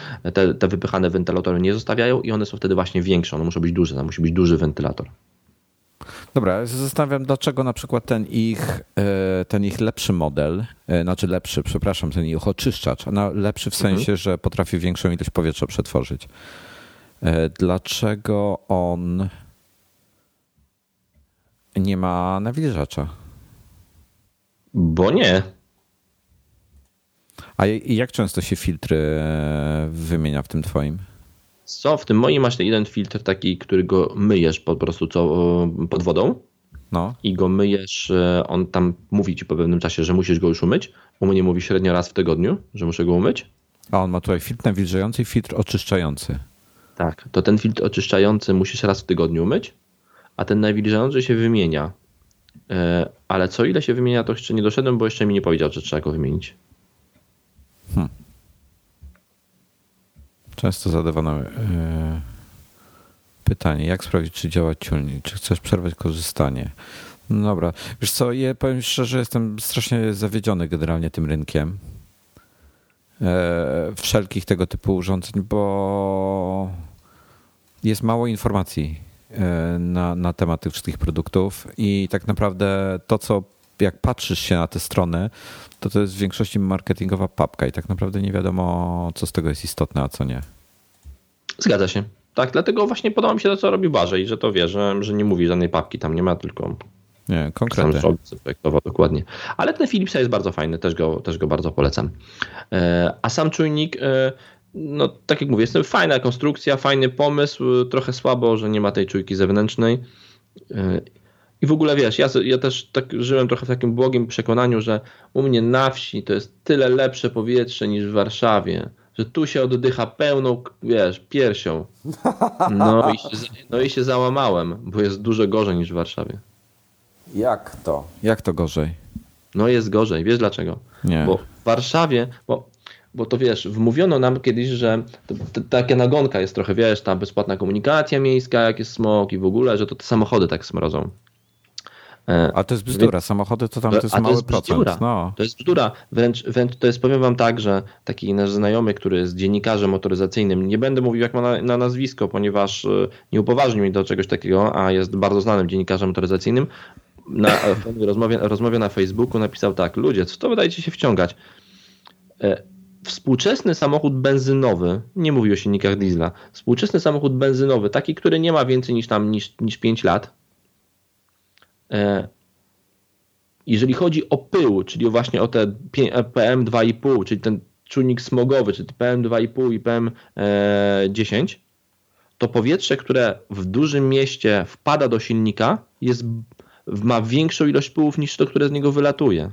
Te wypychane wentylatory nie zostawiają i one są wtedy właśnie większe, one muszą być duże, tam musi być duży wentylator. Dobra, zastanawiam, dlaczego na przykład ten ich lepszy model, znaczy lepszy, przepraszam, ten ich oczyszczacz, lepszy w sensie, że potrafi większą ilość powietrza przetworzyć. Dlaczego on nie ma nawilżacza? Bo nie. A jak często się filtry wymienia w tym twoim? Co? W tym moim masz ten jeden filtr taki, który go myjesz po prostu pod wodą. No. I go myjesz, on tam mówi ci po pewnym czasie, że musisz go już umyć. U mnie mówi średnio raz w tygodniu, że muszę go umyć. A on ma tutaj filtr nawilżający i filtr oczyszczający. Tak, to ten filtr oczyszczający musisz raz w tygodniu umyć, a ten nawilżający się wymienia. Ale co ile się wymienia, to jeszcze nie doszedłem, bo jeszcze mi nie powiedział, że trzeba go wymienić. Często zadawano pytanie, jak sprawdzić, czy działa ciulnik, czy chcesz przerwać korzystanie? No dobra, wiesz co, ja powiem szczerze, że jestem strasznie zawiedziony generalnie tym rynkiem wszelkich tego typu urządzeń, bo jest mało informacji na temat tych wszystkich produktów i tak naprawdę to, co jak patrzysz się na te strony, to jest w większości marketingowa papka i tak naprawdę nie wiadomo, co z tego jest istotne, a co nie. Zgadza się. Tak, dlatego właśnie podoba mi się to, co robi Błażej, że to wie, że nie mówi żadnej papki, tam nie ma, tylko nie, konkretnie. Sam projektował dokładnie. Ale ten Philipsa jest bardzo fajny, też go bardzo polecam. A sam czujnik, no tak jak mówię, jest fajna konstrukcja, fajny pomysł, trochę słabo, że nie ma tej czujki zewnętrznej. I w ogóle wiesz, ja też tak żyłem trochę w takim błogim przekonaniu, że u mnie na wsi to jest tyle lepsze powietrze niż w Warszawie, że tu się oddycha pełną, wiesz, piersią. No i się załamałem, bo jest dużo gorzej niż w Warszawie. Jak to? Jak to gorzej? No jest gorzej, wiesz dlaczego? Nie. Bo w Warszawie, bo to wiesz, wmówiono nam kiedyś, że taka nagonka jest trochę, wiesz, ta bezpłatna komunikacja miejska, jak jest smog i w ogóle, że to te samochody tak smrodzą. A to jest bzdura, samochody to tam to jest mały procent. No. To jest bzdura, wręcz to jest, powiem wam tak, że taki nasz znajomy, który jest dziennikarzem motoryzacyjnym, nie będę mówił jak ma na nazwisko, ponieważ nie upoważnił mnie do czegoś takiego, a jest bardzo znanym dziennikarzem motoryzacyjnym, w pewnej rozmowie na Facebooku napisał tak: ludzie, co to wydajecie się wciągać? Współczesny samochód benzynowy, nie mówię o silnikach diesla, współczesny samochód benzynowy, taki, który nie ma więcej niż 5 lat, jeżeli chodzi o pył, czyli właśnie o te PM2,5, czyli ten czujnik smogowy, czyli PM2,5 i PM10, to powietrze, które w dużym mieście wpada do silnika, ma większą ilość pyłów niż to, które z niego wylatuje.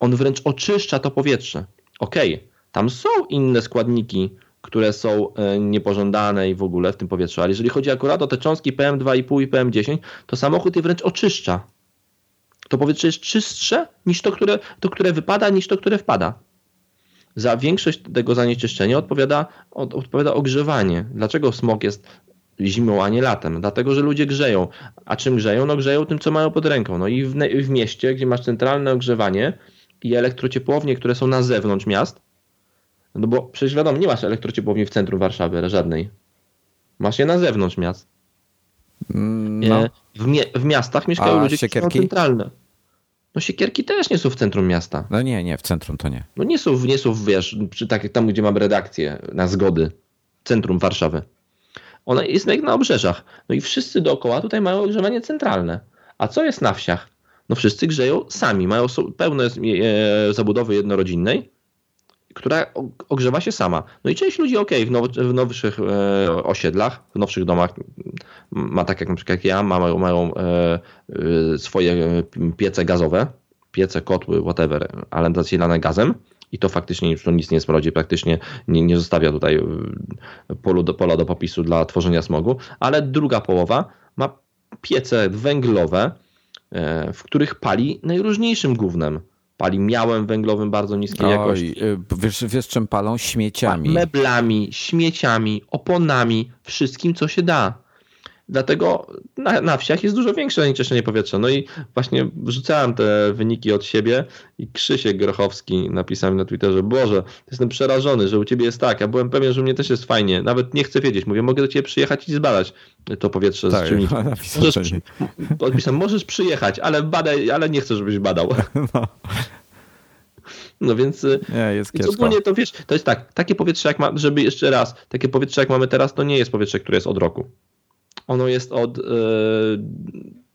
On wręcz oczyszcza to powietrze. Okej, tam są inne składniki, które są niepożądane i w ogóle w tym powietrzu, ale jeżeli chodzi akurat o te cząstki PM2,5 i PM10, to samochód je wręcz oczyszcza. To powietrze jest czystsze niż to, które wypada, niż to, które wpada. Za większość tego zanieczyszczenia odpowiada ogrzewanie. Dlaczego smog jest zimą, a nie latem? Dlatego, że ludzie grzeją. A czym grzeją? No grzeją tym, co mają pod ręką. No i w mieście, gdzie masz centralne ogrzewanie i elektrociepłownie, które są na zewnątrz miast, no bo przecież wiadomo, nie masz elektrociepłowni w centrum Warszawy, żadnej. Masz je na zewnątrz miast. No. W miastach mieszkają ludzie, którzy są centralne. No Siekierki też nie są w centrum miasta. No nie, w centrum to nie. No nie są wiesz, tak, tam gdzie mam redakcję na Zgody, centrum Warszawy. Ona jest jak na obrzeżach. No i wszyscy dookoła tutaj mają ogrzewanie centralne. A co jest na wsiach? No wszyscy grzeją sami. Mają pełne zabudowy jednorodzinnej, która ogrzewa się sama. No i część ludzi w nowszych osiedlach, w nowszych domach ma, tak jak na przykład ja, mają swoje piece gazowe, piece, kotły, whatever, ale zasilane gazem i to faktycznie już nic nie smrodzi, praktycznie nie zostawia tutaj pola do popisu dla tworzenia smogu, ale druga połowa ma piece węglowe, w których pali najróżniejszym gównem. Pali miałem węglowym bardzo niskiej jakości. Wiesz czym palą? Śmieciami. Meblami, śmieciami, oponami, wszystkim co się da. Dlatego na wsiach jest dużo większe zanieczyszczenie powietrza. No i właśnie wrzucałem te wyniki od siebie i Krzysiek Grochowski napisał mi na Twitterze: Boże, jestem przerażony, że u ciebie jest tak. Ja byłem pewien, że u mnie też jest fajnie. Nawet nie chcę wiedzieć. Mówię, mogę do ciebie przyjechać i zbadać to powietrze tak, z czynnikiem. Możesz przyjechać, ale badaj, ale nie chcę, żebyś badał. No więc, ogólnie to wiesz, to jest tak, takie powietrze jak takie powietrze jak mamy teraz, to nie jest powietrze, które jest od roku. Ono jest od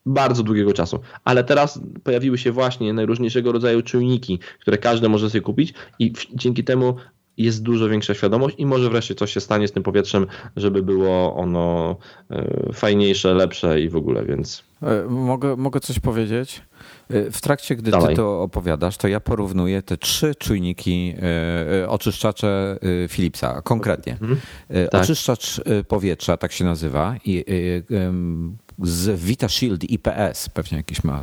bardzo długiego czasu. Ale teraz pojawiły się właśnie najróżniejszego rodzaju czujniki, które każdy może sobie kupić i dzięki temu jest dużo większa świadomość i może wreszcie coś się stanie z tym powietrzem, żeby było ono fajniejsze, lepsze i w ogóle, więc... Mogę coś powiedzieć? W trakcie, gdy Dalej. Ty to opowiadasz, to ja porównuję te trzy czujniki oczyszczacze Philipsa, konkretnie. Mhm. Tak. Oczyszczacz powietrza, tak się nazywa, i z Vita Shield IPS, pewnie jakiś ma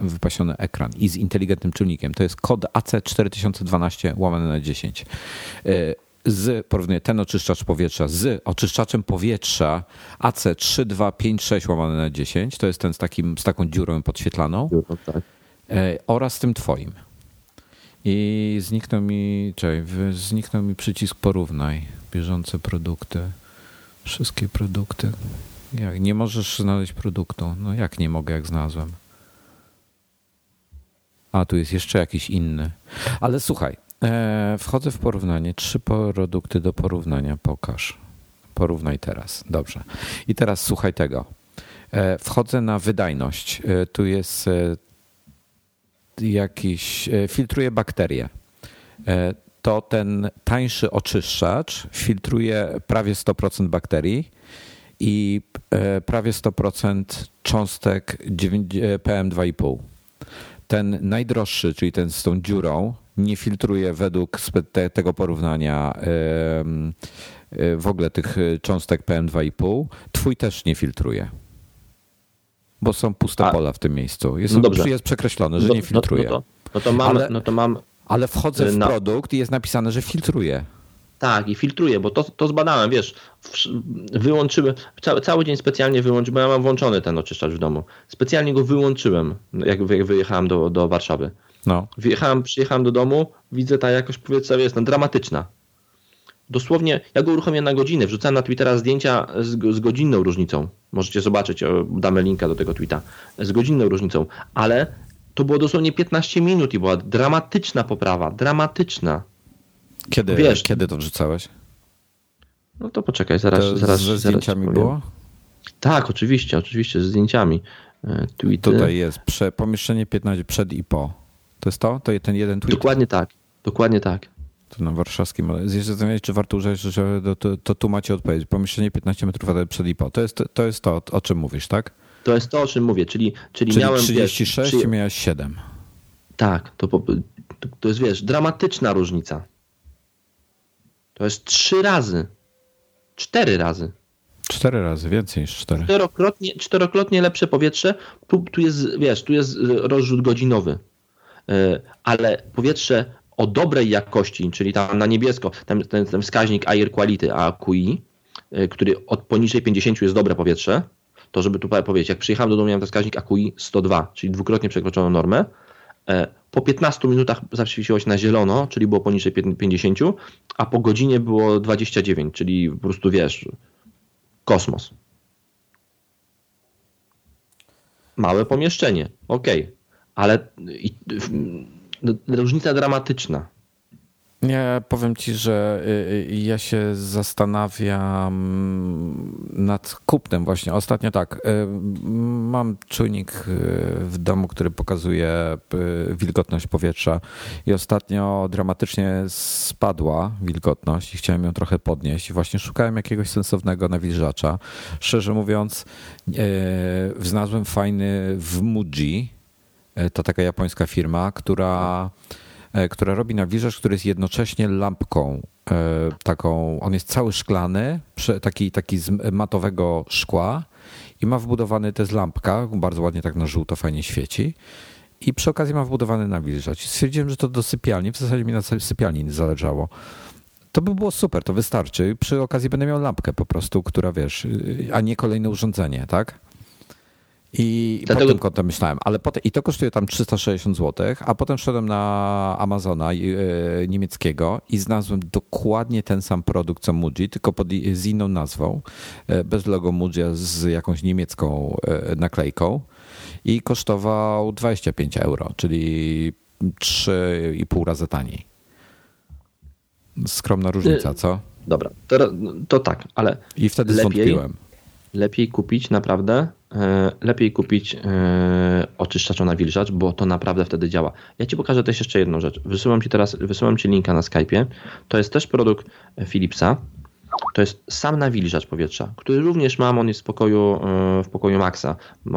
wypasiony ekran i z inteligentnym czujnikiem. To jest kod AC 4012/10. porównuję ten oczyszczacz powietrza z oczyszczaczem powietrza AC3256/10, to jest ten z taką dziurą podświetlaną, tak. Oraz tym twoim. I zniknął mi przycisk porównaj bieżące produkty, wszystkie produkty. Jak nie możesz znaleźć produktu? No jak nie mogę, jak znalazłem. A tu jest jeszcze jakiś inny. Ale słuchaj, wchodzę w porównanie. 3 produkty do porównania pokaż. Porównaj teraz. Dobrze. I teraz słuchaj tego. Wchodzę na wydajność. Tu jest jakiś... Filtruje bakterie. To ten tańszy oczyszczacz filtruje prawie 100% bakterii i prawie 100% cząstek PM2,5. Ten najdroższy, czyli ten z tą dziurą, nie filtruje według tego porównania w ogóle tych cząstek PM2,5. Twój też nie filtruje, bo są puste pola w tym miejscu. Jest, no jest przekreślone, że nie filtruje. Ale wchodzę w produkt i jest napisane, że filtruje. Tak, i filtruje, bo to zbadałem, wiesz, wyłączyłem, cały dzień specjalnie wyłączyłem, bo ja mam włączony ten oczyszczacz w domu. Specjalnie go wyłączyłem, jak wyjechałem do Warszawy. No. Przyjechałem do domu, widzę ta jakość powietrza jest dramatyczna. Dosłownie, ja go uruchomiłem na godzinę, wrzucałem na Twittera zdjęcia z godzinną różnicą. Możecie zobaczyć, damy linka do tego tweeta. Z godzinną różnicą, ale to było dosłownie 15 minut i była dramatyczna poprawa, dramatyczna. Kiedy to wrzucałeś? No to poczekaj, zaraz. Ze zdjęciami było? Tak, oczywiście, ze zdjęciami. Tweety. Tutaj jest pomieszczenie 15, przed i po. To jest to? To jest ten jeden tweet? Dokładnie tak. To na warszawskim, ale zastanawiam się, czy warto użyć, że to tu macie odpowiedź. Pomieszczenie 15 metrów przed i po. To jest to, o czym mówisz, tak? To jest to, o czym mówię, czyli miałem... 36 i miałeś 7. Tak, to jest, wiesz, dramatyczna różnica. To jest 4 razy. 4 razy, więcej niż 4. Czterokrotnie lepsze powietrze. Tu jest, wiesz, rozrzut godzinowy. Ale powietrze o dobrej jakości, czyli tam na niebiesko, ten wskaźnik air quality, AQI, który od poniżej 50 jest dobre powietrze. To żeby tu powiedzieć, jak przyjechałem do domu, miałem ten wskaźnik AQI 102, czyli dwukrotnie przekroczoną normę. Po 15 minutach zaświeciło się na zielono, czyli było poniżej 50, a po godzinie było 29, czyli po prostu, wiesz, kosmos. Małe pomieszczenie, okej, ale różnica dramatyczna. Ja powiem ci, że ja się zastanawiam nad kupnem właśnie. Ostatnio tak, mam czujnik w domu, który pokazuje wilgotność powietrza i ostatnio dramatycznie spadła wilgotność i chciałem ją trochę podnieść. Właśnie szukałem jakiegoś sensownego nawilżacza. Szczerze mówiąc, znalazłem fajny w Muji, to taka japońska firma, która robi nawilżacz, który jest jednocześnie lampką taką, on jest cały szklany, taki z matowego szkła i ma wbudowany, to jest lampka, bardzo ładnie tak na żółto fajnie świeci i przy okazji ma wbudowany nawilżacz. Stwierdziłem, że to do sypialni, w zasadzie mi na sypialni nie zależało. To by było super, to wystarczy. Przy okazji będę miał lampkę po prostu, która, wiesz, a nie kolejne urządzenie, tak? I dlatego... pod tym kątem myślałem, ale potem, i to kosztuje tam 360 zł, a potem szedłem na Amazona niemieckiego i znalazłem dokładnie ten sam produkt co Muji, tylko z inną nazwą, bez logo Muji, z jakąś niemiecką naklejką i kosztował 25 euro, czyli 3,5 razy taniej. Skromna różnica, co? Dobra, to tak, ale i wtedy zwątpiłem. Lepiej kupić oczyszczacz nawilżacz, bo to naprawdę wtedy działa. Ja ci pokażę też jeszcze jedną rzecz. Wysyłam ci linka na Skype'ie. To jest też produkt Philipsa. To jest sam nawilżacz powietrza, który również mam. On jest w pokoju Maxa,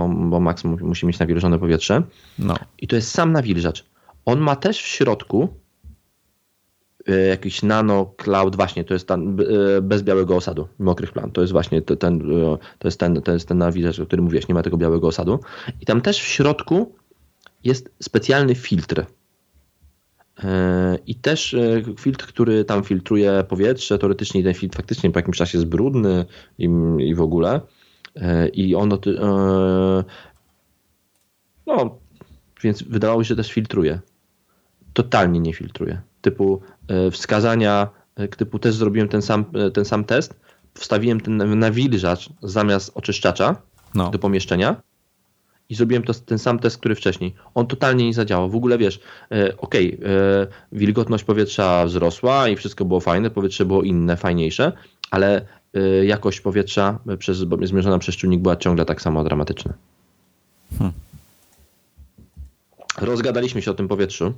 bo Max musi mieć nawilżone powietrze. No. I to jest sam nawilżacz. On ma też w środku jakiś nano cloud, właśnie to jest ten bez białego osadu, mokrych plam. To jest właśnie ten nawilżacz, o którym mówiłeś, nie ma tego białego osadu. I tam też w środku jest specjalny filtr. I też filtr, który tam filtruje powietrze, teoretycznie ten filtr faktycznie po jakimś czasie jest brudny i w ogóle. I ono... No, więc wydawało mi się, że też filtruje. Totalnie nie filtruje. Typu wskazania, typu też zrobiłem ten sam test, wstawiłem ten nawilżacz zamiast oczyszczacza do pomieszczenia i zrobiłem ten sam test, który wcześniej. On totalnie nie zadziałał. W ogóle wiesz, wilgotność powietrza wzrosła i wszystko było fajne, powietrze było inne, fajniejsze, ale jakość powietrza zmierzona przez czujnik była ciągle tak samo dramatyczna. Rozgadaliśmy się o tym powietrzu,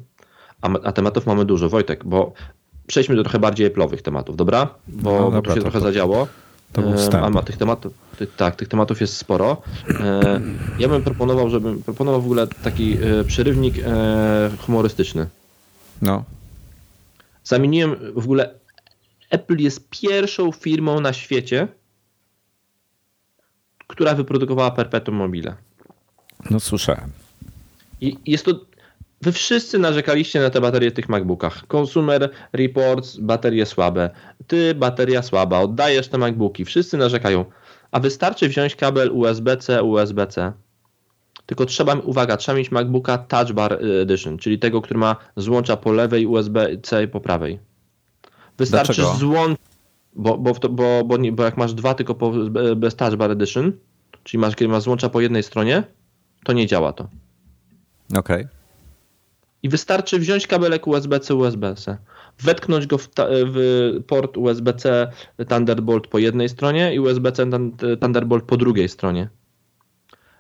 a tematów mamy dużo. Wojtek, bo przejdźmy do trochę bardziej Apple'owych tematów, dobra? Bo tu się trochę zadziało. To był wstęp. A tych tematów jest sporo. Ja bym proponował, w ogóle taki przerywnik humorystyczny. No. Zamieniłem w ogóle... Apple jest pierwszą firmą na świecie, która wyprodukowała perpetuum mobile. No słyszałem. I jest to... Wy wszyscy narzekaliście na te baterie w tych MacBookach. Consumer Reports, baterie słabe. Ty, bateria słaba, oddajesz te MacBooki. Wszyscy narzekają. A wystarczy wziąć kabel USB-C, USB-C. Tylko trzeba mieć MacBooka Touch Bar Edition, czyli tego, który ma złącza po lewej USB-C i po prawej. Wystarczy złącz... Bo jak masz dwa tylko bez Touch Bar Edition, czyli kiedy masz złącza po jednej stronie, to nie działa to. Okej. I wystarczy wziąć kabelek USB-C, USB-C, wetknąć go w port USB-C Thunderbolt po jednej stronie i USB-C Thunderbolt po drugiej stronie.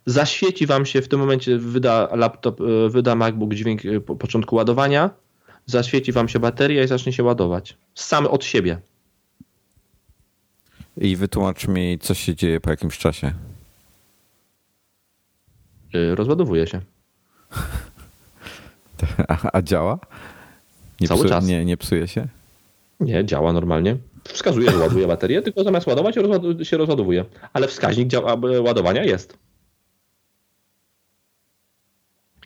Zaświeci wam się, w tym momencie wyda MacBook dźwięk początku ładowania, zaświeci wam się bateria i zacznie się ładować. Sam od siebie. I wytłumacz mi, co się dzieje po jakimś czasie. Rozładowuje się. A działa? Cały czas. Nie psuje się? Nie, działa normalnie. Wskazuje, że ładuje baterię, tylko zamiast ładować się rozładowuje. Ale wskaźnik ładowania jest.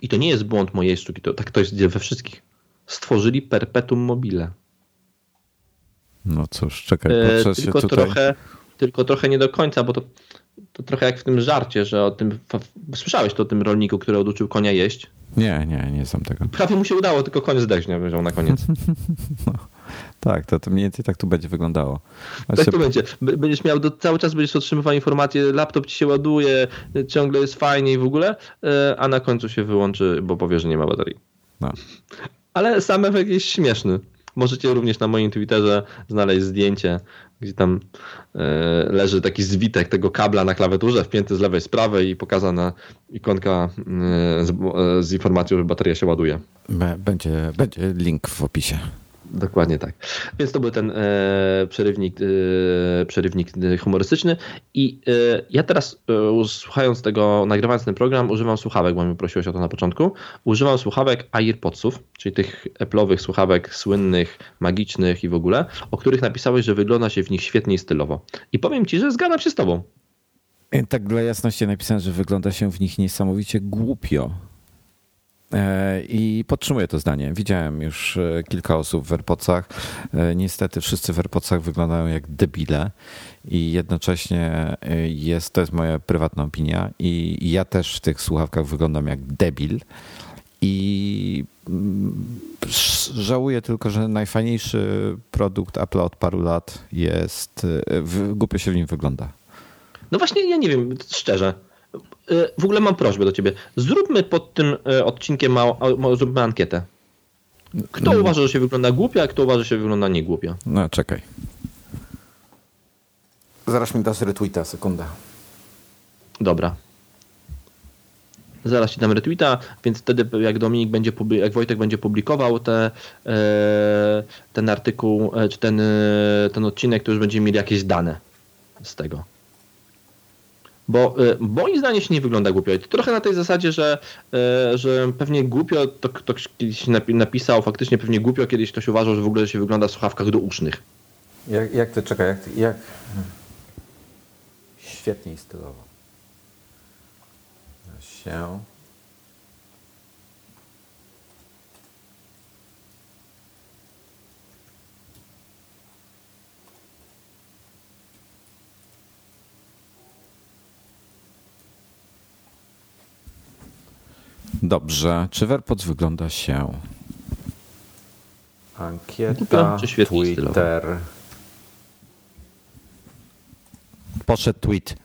I to nie jest błąd mojej sztuki, to jest we wszystkich. Stworzyli perpetuum mobile. No cóż, czekaj. Tylko trochę nie do końca, bo to trochę jak w tym żarcie, że o tym... Słyszałeś to o tym rolniku, który oduczył konia jeść? Nie znam tego. Prawie mu się udało, tylko koń zdechnie wziął na koniec. No, tak, to mniej więcej tak tu będzie wyglądało. Właśnie... Tak to będzie. Będziesz miał, cały czas będziesz otrzymywał informacje, laptop ci się ładuje, ciągle jest fajnie i w ogóle, a na końcu się wyłączy, bo powie, że nie ma baterii. No. Ale sam efekt jest śmieszny. Możecie również na moim Twitterze znaleźć zdjęcie, gdzie tam leży taki zwitek tego kabla na klawiaturze, wpięty z lewej z prawej i pokazana ikonka z informacją, że bateria się ładuje. Będzie link w opisie. Dokładnie tak. Więc to był ten przerywnik humorystyczny i ja teraz nagrywając ten program, używam słuchawek, bo mi prosiłeś o to na początku. Używam słuchawek AirPodsów, czyli tych Apple'owych słuchawek słynnych, magicznych i w ogóle, o których napisałeś, że wygląda się w nich świetnie i stylowo. I powiem ci, że zgadzam się z tobą. Tak dla jasności napisałem, że wygląda się w nich niesamowicie głupio. I podtrzymuję to zdanie. Widziałem już kilka osób w AirPodsach. Niestety wszyscy w AirPodsach wyglądają jak debile i jednocześnie to jest moja prywatna opinia i ja też w tych słuchawkach wyglądam jak debil i żałuję tylko, że najfajniejszy produkt Apple od paru lat jest, głupio się w nim wygląda. No właśnie, ja nie wiem, szczerze. W ogóle mam prośbę do ciebie. Zróbmy pod tym odcinkiem zróbmy ankietę. Kto uważa, że się wygląda głupio, a kto uważa, że się wygląda niegłupio? No czekaj. Zaraz mi dasz retweeta, sekunda. Dobra. Zaraz ci dam retweeta, więc wtedy jak Wojtek będzie publikował ten artykuł, czy ten odcinek, to już będziemy mieli jakieś dane z tego. Bo moim zdaniem się nie wygląda głupio. Trochę na tej zasadzie, że pewnie głupio to ktoś kiedyś napisał, faktycznie pewnie głupio kiedyś ktoś uważał, że w ogóle się wygląda w słuchawkach dousznych. Jak świetnie i stylowo się Dobrze, czy AirPods wygląda się? Ankieta, Twitter. Poszedł tweet.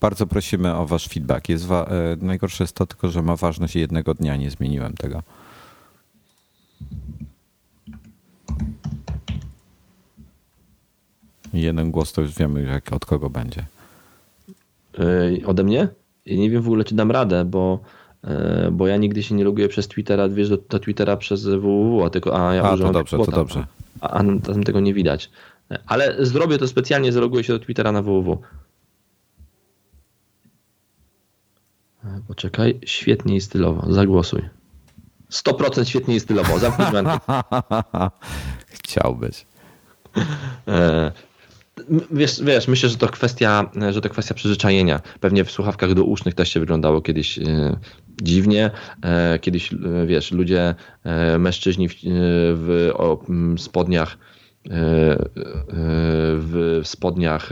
Bardzo prosimy o wasz feedback. Jest najgorsze jest to tylko, że ma ważność jednego dnia. Nie zmieniłem tego. Jeden głos to już wiemy jak, od kogo będzie. Ode mnie? Nie wiem w ogóle, czy dam radę, bo ja nigdy się nie loguję przez Twittera, wiesz, do Twittera przez www, a tylko ja używam to dobrze. A tam tego nie widać. Ale zrobię to specjalnie, zaloguję się do Twittera na www. Poczekaj, świetnie i stylowo, zagłosuj. 100% świetnie i stylowo, zamknij bankę. Chciałbyś. Wiesz, myślę, że to kwestia przyzwyczajenia. Pewnie w słuchawkach do usznych też się wyglądało kiedyś dziwnie. Kiedyś, wiesz, ludzie, mężczyźni w spodniach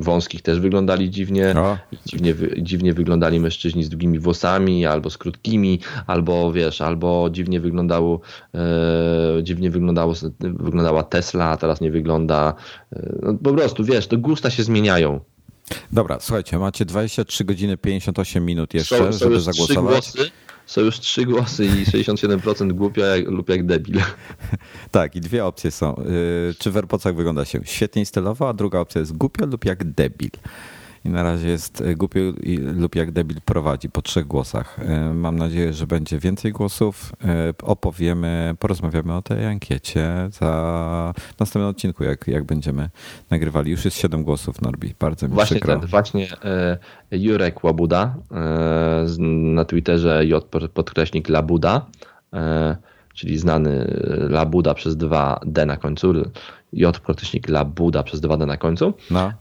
wąskich też wyglądali dziwnie. Dziwnie wyglądali mężczyźni z długimi włosami albo z krótkimi, albo dziwnie wyglądało, wyglądała Tesla, a teraz nie wygląda. No, po prostu, wiesz, to gusta się zmieniają. Dobra, słuchajcie, macie 23 godziny 58 minut jeszcze, żeby zagłosować. Są już 3 głosy i 67% głupia lub jak debil. Tak, i dwie opcje są. Czy w AirPodsach wygląda się świetnie i stylowo, a druga opcja jest głupio lub jak debil. I na razie jest głupio lub jak debil prowadzi po 3 głosach. Mam nadzieję, że będzie więcej głosów. Porozmawiamy o tej ankiecie za następnym odcinku, jak będziemy nagrywali. Już jest 7 głosów, Norbi. Bardzo mi przykro. Właśnie Jurek Łabuda na Twitterze _Labuda, czyli znany Labuda przez 2D na końcu. Labuda przez 2D na końcu. No.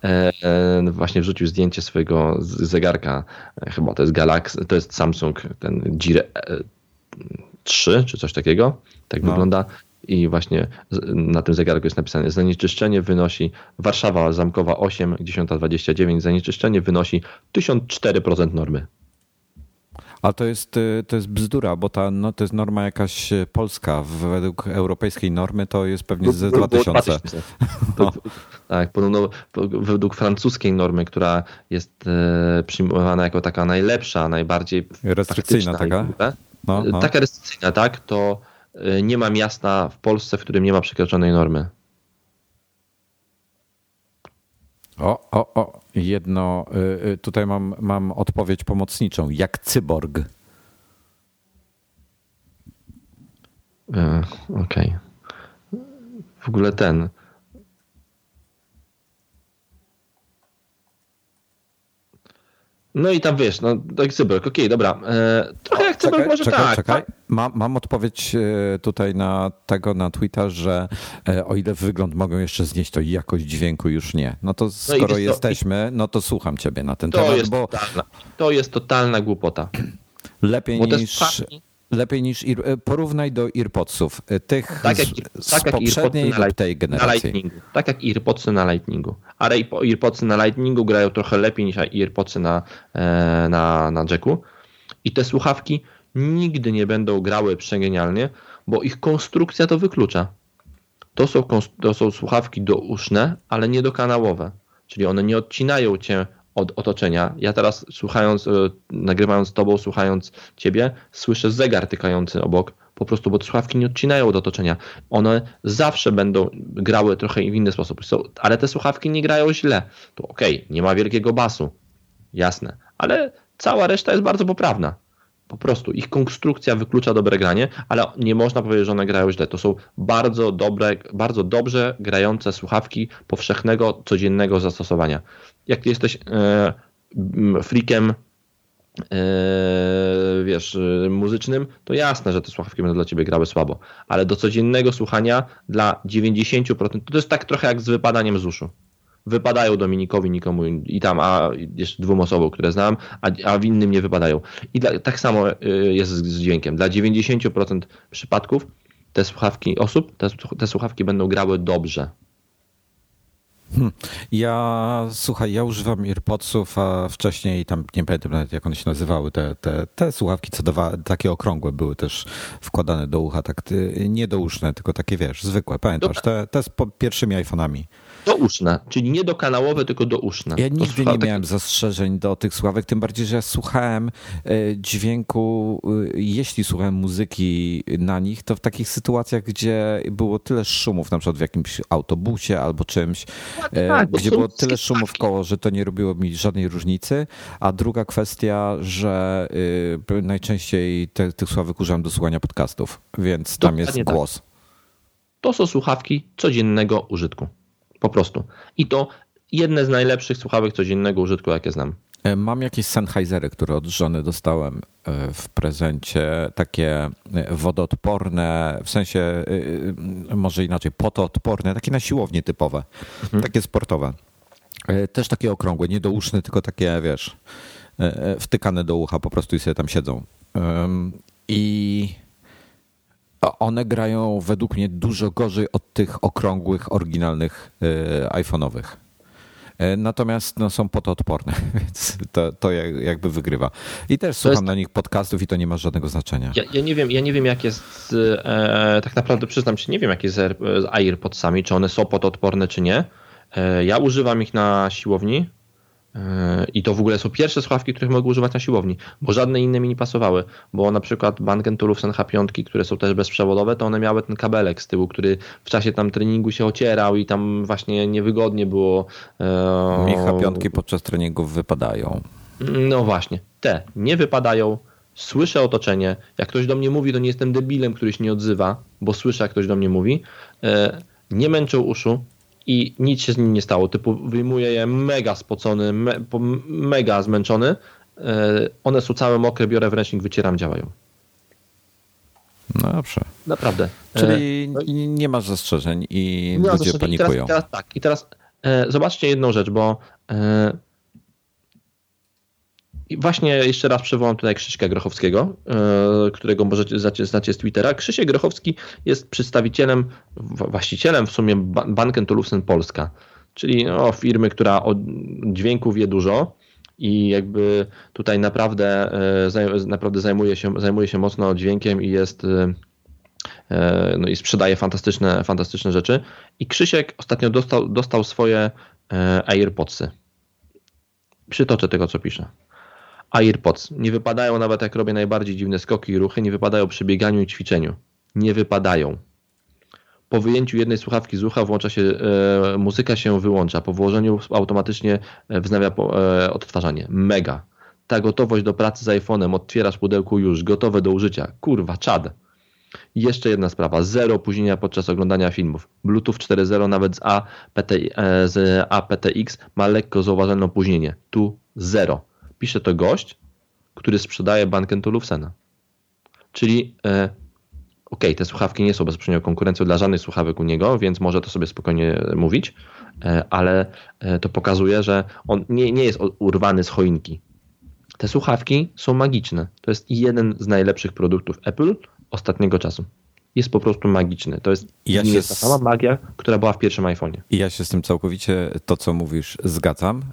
Właśnie wrzucił zdjęcie swojego zegarka. Chyba to jest Galaxy, to jest Samsung, ten Gear 3 czy coś takiego. Tak wygląda. I właśnie na tym zegarku jest napisane: zanieczyszczenie wynosi Warszawa Zamkowa 8,1029. Zanieczyszczenie wynosi 1004% normy. A to jest bzdura, bo to jest norma jakaś polska. Według europejskiej normy to jest pewnie ze 2000. Tak, podobno według francuskiej normy, która jest przyjmowana jako taka najlepsza, najbardziej restrykcyjna taka? No. Taka restrykcyjna, tak, to nie ma miasta w Polsce, w którym nie ma przekroczonej normy. Jedno, tutaj mam odpowiedź pomocniczą, jak cyborg. Okej. W ogóle No i tam wiesz, jak cyborg, okej, dobra. Trochę jak cyborg może czekaj. Tak. Mam odpowiedź tutaj na Twitterze, że o ile wygląd mogą jeszcze znieść, to jakość dźwięku już nie. No to skoro jesteśmy, to słucham ciebie na ten temat. To jest totalna głupota. Lepiej niż porównaj do AirPodsów. Tych z poprzedniej lub tej generacji. Tak jak AirPodsy na Lightningu. A AirPodsy na Lightningu grają trochę lepiej niż AirPodsy na jacku. I te słuchawki nigdy nie będą grały przegenialnie, bo ich konstrukcja to wyklucza. To są słuchawki douszne, ale nie dokanałowe. Czyli one nie odcinają cię od otoczenia. Ja teraz nagrywając tobą, słuchając ciebie, słyszę zegar tykający obok, po prostu, bo słuchawki nie odcinają od otoczenia. One zawsze będą grały trochę w inny sposób, ale te słuchawki nie grają źle. To okej, nie ma wielkiego basu, jasne, ale cała reszta jest bardzo poprawna. Po prostu ich konstrukcja wyklucza dobre granie, ale nie można powiedzieć, że one grają źle. To są bardzo dobre, bardzo dobrze grające słuchawki powszechnego, codziennego zastosowania. Jak ty jesteś freakiem muzycznym, to jasne, że te słuchawki będą dla ciebie grały słabo, ale do codziennego słuchania dla 90% to jest tak trochę jak z wypadaniem z uszu. Wypadają Dominikowi, nikomu i tam, a jeszcze 2 osobom, które znam, a w innym nie wypadają. I tak samo jest z dźwiękiem. Dla 90% przypadków te słuchawki będą grały dobrze. Ja używam AirPodsów, a wcześniej tam nie pamiętam nawet, jak one się nazywały, te słuchawki, co takie okrągłe były też wkładane do ucha, tak nie douszne, tylko takie, wiesz, zwykłe, pamiętasz, te z pierwszymi iPhone'ami. Douszne, czyli nie dokanałowe, tylko douszne. Ja nigdy nie miałem zastrzeżeń do tych słuchawek, tym bardziej, że ja słuchałem dźwięku, jeśli słuchałem muzyki na nich, to w takich sytuacjach, gdzie było tyle szumów, na przykład w jakimś autobusie albo czymś, tak, gdzie było tyle szumów koło, że to nie robiło mi żadnej różnicy. A druga kwestia, że najczęściej tych słuchawek używam do słuchania podcastów, więc tam dokładnie jest głos. Tak. To są słuchawki codziennego użytku. Po prostu. I to jedne z najlepszych słuchawek codziennego użytku, jakie znam. Mam jakieś Sennheisery, które od żony dostałem w prezencie, takie wodoodporne, w sensie może inaczej, potoodporne, takie na siłownię typowe, takie sportowe. Też takie okrągłe, nie douszne, tylko takie, wiesz, wtykane do ucha po prostu i sobie tam siedzą. I one grają według mnie dużo gorzej od tych okrągłych, oryginalnych iPhone'owych. Natomiast są potoodporne, więc to jakby wygrywa. I też słucham na nich podcastów i to nie ma żadnego znaczenia. Ja nie wiem jak jest, tak naprawdę przyznam się, nie wiem jak jest z AirPodsami, czy one są potoodporne, czy nie. Ja używam ich na siłowni. I to w ogóle są pierwsze słuchawki, których mogę używać na siłowni, bo żadne inne mi nie pasowały, bo na przykład Bang & Olufsen H5, które są też bezprzewodowe, to one miały ten kabelek z tyłu, który w czasie tam treningu się ocierał i tam właśnie niewygodnie było. Mi H5 podczas treningów wypadają. No właśnie, te nie wypadają, słyszę otoczenie, jak ktoś do mnie mówi, to nie jestem debilem, który się nie odzywa, bo słyszę, jak ktoś do mnie mówi, nie męczą uszu. I nic się z nim nie stało. Typu wyjmuję je mega spocony, mega zmęczony. One są całe mokre, biorę w ręcznik, wycieram, działają. No dobrze. Naprawdę. Czyli nie masz zastrzeżeń i ludzie panikują. I teraz zobaczcie jedną rzecz, bo właśnie jeszcze raz przywołam tutaj Krzyśka Grochowskiego, którego możecie znacie z Twittera. Krzysiek Grochowski jest przedstawicielem, właścicielem w sumie Bang & Olufsen Polska, czyli firmy, która o dźwięku wie dużo i jakby tutaj naprawdę zajmuje się mocno dźwiękiem i jest i sprzedaje fantastyczne rzeczy. I Krzysiek ostatnio dostał swoje AirPodsy. Przytoczę tego, co pisze. AirPods nie wypadają nawet jak robię najbardziej dziwne skoki i ruchy, nie wypadają przy bieganiu i ćwiczeniu. Nie wypadają. Po wyjęciu jednej słuchawki z ucha włącza się, muzyka się wyłącza. Po włożeniu automatycznie wznawia odtwarzanie. Mega. Ta gotowość do pracy z iPhone'em, otwierasz pudełku już, gotowe do użycia. Kurwa, czad. I jeszcze jedna sprawa. 0 opóźnienia podczas oglądania filmów. Bluetooth 4.0 nawet z aptX ma lekko zauważalne opóźnienie. Tu 0. Pisze to gość, który sprzedaje Bang & Olufsena. Czyli te słuchawki nie są bezpośrednio konkurencją dla żadnych słuchawek u niego, więc może to sobie spokojnie mówić, ale to pokazuje, że on nie jest urwany z choinki. Te słuchawki są magiczne. To jest jeden z najlepszych produktów Apple ostatniego czasu. Jest po prostu magiczny. To jest ta sama magia, która była w pierwszym iPhone'ie. Ja się z tym całkowicie, to co mówisz, zgadzam.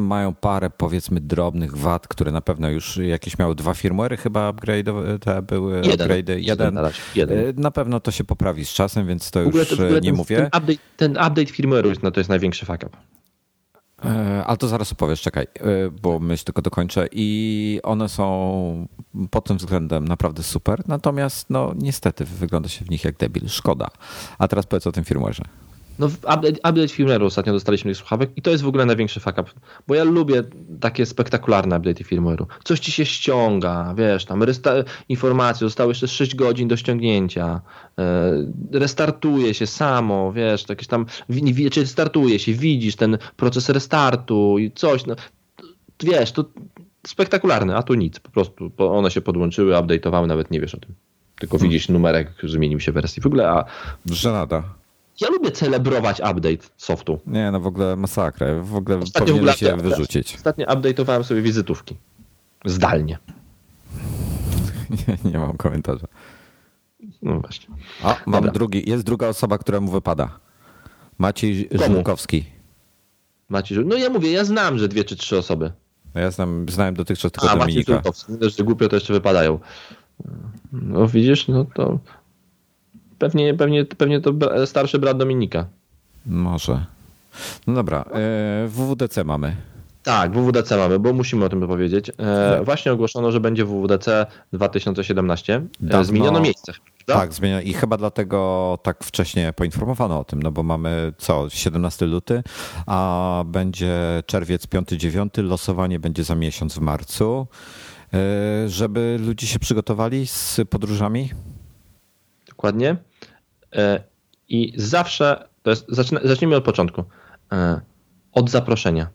Mają parę powiedzmy drobnych wad, które na pewno już jakieś miały 2 firmware'y chyba upgrade'owe, te były upgrade'y. Jeden. Na pewno to się poprawi z czasem, więc to już nie mówię. Ten update firmware'u to jest największy fuck up. Ale to zaraz opowiesz, czekaj, bo myśl tylko dokończę. I one są pod tym względem naprawdę super, natomiast niestety wygląda się w nich jak debil. Szkoda. A teraz powiedz o tym firmware'ze. Update firmware'u ostatnio dostaliśmy tych słuchawek i to jest w ogóle największy fuck up, bo ja lubię takie spektakularne update'y firmware'u. Coś ci się ściąga, wiesz, tam informacje, zostało jeszcze 6 godzin do ściągnięcia, restartuje się samo, wiesz, jakieś tam, czy startuje się, widzisz ten proces restartu i coś, wiesz, to spektakularne, a tu nic, po prostu one się podłączyły, update'owały, nawet nie wiesz o tym, tylko widzisz numerek, zmienił się w wersji w ogóle, a... Żenada. Ja lubię celebrować update softu. Nie, w ogóle masakra. W ogóle powinien się wyrzucić. Ostatnio update'owałem sobie wizytówki. Zdalnie. Nie mam komentarza. No właśnie. Jest druga osoba, która mu wypada. Maciej Żurkowski. No ja mówię, ja znam, że 2 czy 3 osoby. No ja znałem dotychczas tylko Dominika. Maciej Żurkowski, że głupio to jeszcze wypadają. No widzisz, no to pewnie to starszy brat Dominika. Może. No dobra, WWDC mamy. Tak, WWDC mamy, bo musimy o tym powiedzieć. Właśnie ogłoszono, że będzie WWDC 2017. Zmieniono miejsce. Prawda? Tak, zmieniono i chyba dlatego tak wcześnie poinformowano o tym, no bo mamy 17 luty, a będzie czerwiec 5-9, losowanie będzie za miesiąc w marcu. Żeby ludzie się przygotowali z podróżami? Dokładnie. I zawsze, zacznijmy od początku, od zaproszenia.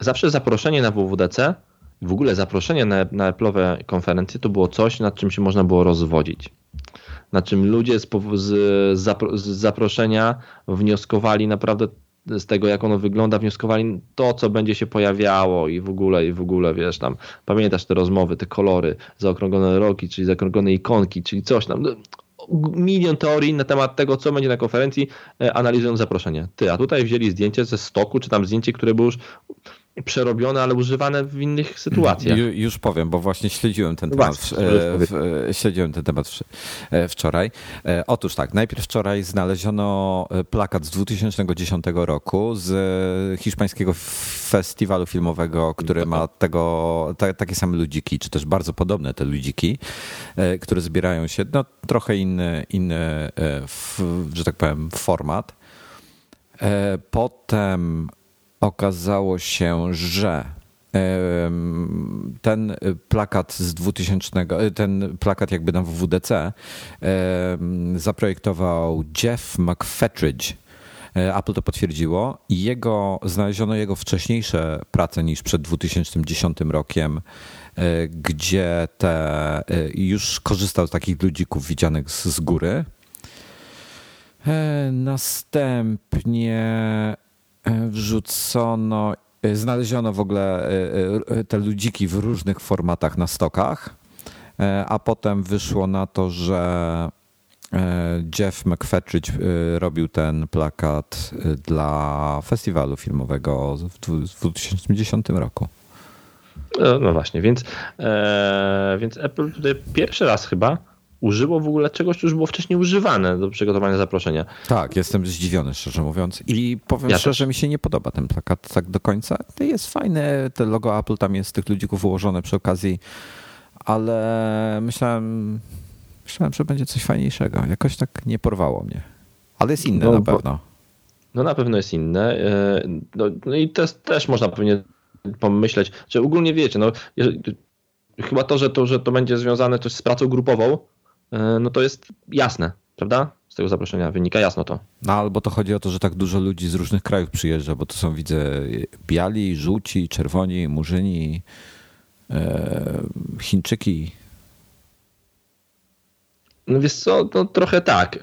Zawsze zaproszenie na WWDC, w ogóle zaproszenie na Apple'owe konferencje to było coś, nad czym się można było rozwodzić. Na czym ludzie z zaproszenia wnioskowali naprawdę z tego, jak ono wygląda, wnioskowali to, co będzie się pojawiało i w ogóle, wiesz, tam pamiętasz te rozmowy, te kolory, zaokrąglone rogi, czyli zaokrąglone ikonki, czyli coś tam. Milion teorii na temat tego, co będzie na konferencji, analizują zaproszenie. A tutaj wzięli zdjęcie ze stoku, czy tam zdjęcie, które było już przerobione, ale używane w innych sytuacjach. Już powiem, bo właśnie śledziłem ten temat wczoraj. Otóż tak, najpierw wczoraj znaleziono plakat z 2010 roku z hiszpańskiego festiwalu filmowego, który ma takie same ludziki, czy też bardzo podobne te ludziki, które zbierają się, no trochę inny że tak powiem, format. Potem okazało się, że ten plakat z 2000, ten plakat jakby na WWDC zaprojektował Jeff McFetridge. Apple to potwierdziło. Znaleziono jego wcześniejsze prace niż przed 2010 rokiem, gdzie już korzystał z takich ludzików widzianych z góry. Następnie znaleziono w ogóle te ludziki w różnych formatach na stokach, a potem wyszło na to, że Jeff McFetridge robił ten plakat dla festiwalu filmowego w 2010 roku. No właśnie, więc Apple tutaj pierwszy raz chyba użyło w ogóle czegoś, co już było wcześniej używane do przygotowania zaproszenia. Tak, jestem zdziwiony, szczerze mówiąc. I powiem szczerze, mi się nie podoba ten plakat tak do końca. To jest fajne, te logo Apple tam jest, tych ludzików ułożone przy okazji, ale myślałem, że będzie coś fajniejszego. Jakoś tak nie porwało mnie. Ale jest inne na pewno. No na pewno jest inne. No i też można pewnie pomyśleć, że ogólnie wiecie, chyba to, że to będzie związane coś z pracą grupową, no to jest jasne, prawda? Z tego zaproszenia wynika jasno to. No albo to chodzi o to, że tak dużo ludzi z różnych krajów przyjeżdża, bo to są, widzę, biali, żółci, czerwoni, murzyni, Chińczyki. No wiesz co, no trochę tak,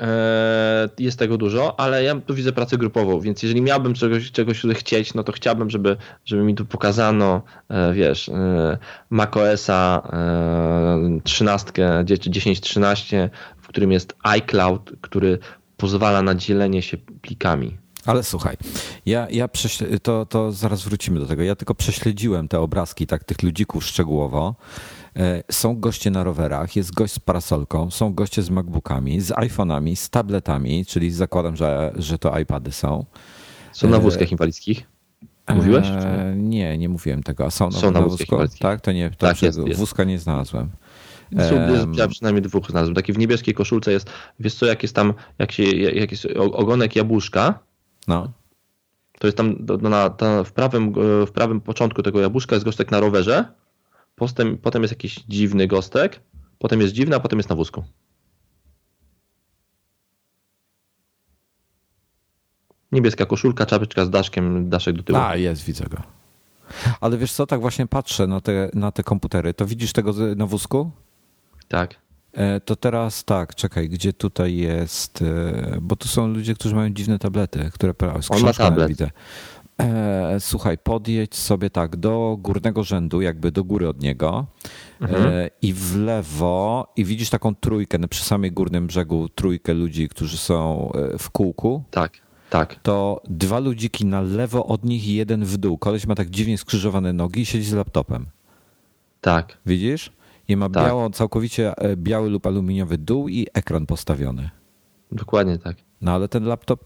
jest tego dużo, ale ja tu widzę pracę grupową, więc jeżeli miałbym czegoś chcieć, no to chciałbym, żeby mi tu pokazano, wiesz, macOS-a 13, 10.13, w którym jest iCloud, który pozwala na dzielenie się plikami. Ale słuchaj, to zaraz wrócimy do tego, ja tylko prześledziłem te obrazki, tak, tych ludzików szczegółowo. Są goście na rowerach, jest gość z parasolką, są goście z MacBookami, z iPhone'ami, z tabletami, czyli zakładam, że to iPady są. Są na wózkach inwalidzkich? Mówiłeś? Nie mówiłem tego. A są na wózku inwalidzkich? Tak, to nie, to tak, jest. Wózka nie znalazłem. Ja przynajmniej 2 znalazłem. Taki w niebieskiej koszulce jest, wiesz co, jak jest ogonek jabłuszka. No. To jest tam w prawym początku tego jabłuszka jest gośtek na rowerze. Potem jest jakiś dziwny gostek, potem jest dziwny, a potem jest na wózku. Niebieska koszulka, czapeczka z daszek do tyłu. A, jest, widzę go. Ale wiesz co, tak właśnie patrzę na te komputery. To widzisz tego na wózku? Tak. To teraz tak, czekaj, gdzie tutaj jest, bo tu są ludzie, którzy mają dziwne tablety, które z książką widzę. Słuchaj, podjedź sobie tak do górnego rzędu, jakby do góry od niego i w lewo i widzisz taką trójkę, przy samej górnym brzegu trójkę ludzi, którzy są w kółku. Tak, tak, to dwa ludziki na lewo od nich i jeden w dół. Koleś ma tak dziwnie skrzyżowane nogi i siedzi z laptopem. Tak. Widzisz? I ma tak, biało, całkowicie biały lub aluminiowy dół i ekran postawiony. Dokładnie tak. No ale ten laptop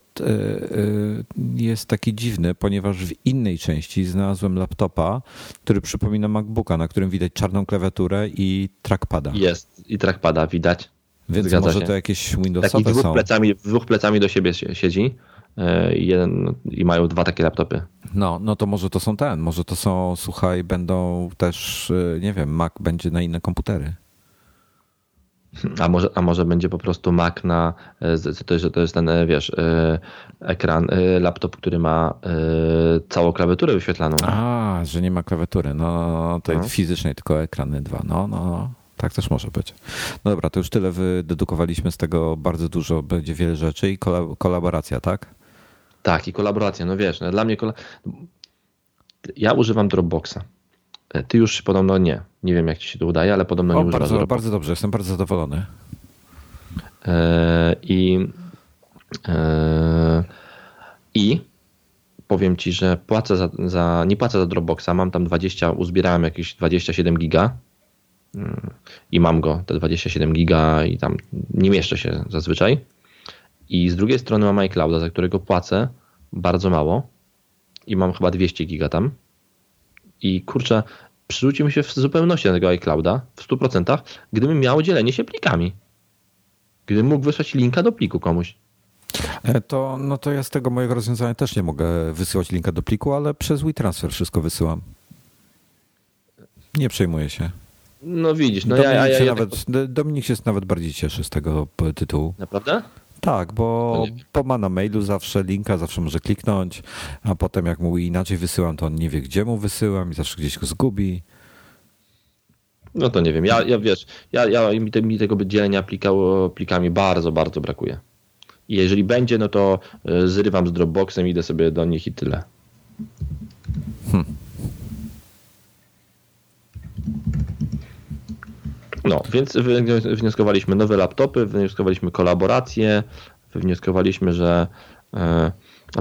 jest taki dziwny, ponieważ w innej części znalazłem laptopa, który przypomina MacBooka, na którym widać czarną klawiaturę i trackpada. Jest i trackpada widać. Więc zgadza może się, to jakieś Windowsowe takich są. Dwóch plecami do siebie siedzi jeden, i mają dwa takie laptopy. No to może to są słuchaj, będą też, nie wiem, Mac będzie na inne komputery. A może będzie po prostu Mac na, to jest ten, wiesz, ekran, laptop, który ma całą klawiaturę wyświetlaną. A, że nie ma klawiatury, no. Fizycznej, tylko ekrany dwa, no. Tak też może być. No dobra, to już tyle wydedukowaliśmy z tego bardzo dużo, będzie wiele rzeczy i kolaboracja, tak? Tak, i kolaboracja, no wiesz, no dla mnie ja używam Dropboxa. Ty już podobno nie. Nie wiem, jak ci się to udaje, ale podobno nie używasz Dropboxa. Bardzo dobrze, jestem bardzo zadowolony. I powiem ci, że nie płacę za Dropboxa, mam tam uzbierałem jakieś 27 giga. I mam go, te 27 giga i tam nie mieszczę się zazwyczaj. I z drugiej strony mam iClouda, za którego płacę bardzo mało i mam chyba 200 giga tam. I kurczę, przerzuciłbym się w zupełności na tego iClouda w 100%, gdybym miał dzielenie się plikami. Gdybym mógł wysłać linka do pliku komuś. To ja z tego mojego rozwiązania też nie mogę wysyłać linka do pliku, ale przez WeTransfer wszystko wysyłam. Nie przejmuję się. No widzisz, Dominik się nawet bardziej cieszy z tego tytułu. Naprawdę? Tak, bo ma na mailu zawsze linka, zawsze może kliknąć, a potem jak mu inaczej wysyłam, to on nie wie, gdzie mu wysyłam i zawsze gdzieś go zgubi. No to nie wiem, mi tego dzielenia plikami bardzo, bardzo brakuje. I jeżeli będzie, no to zrywam z Dropboxem, idę sobie do nich i tyle. No, więc wnioskowaliśmy nowe laptopy, wnioskowaliśmy kolaboracje, wnioskowaliśmy, że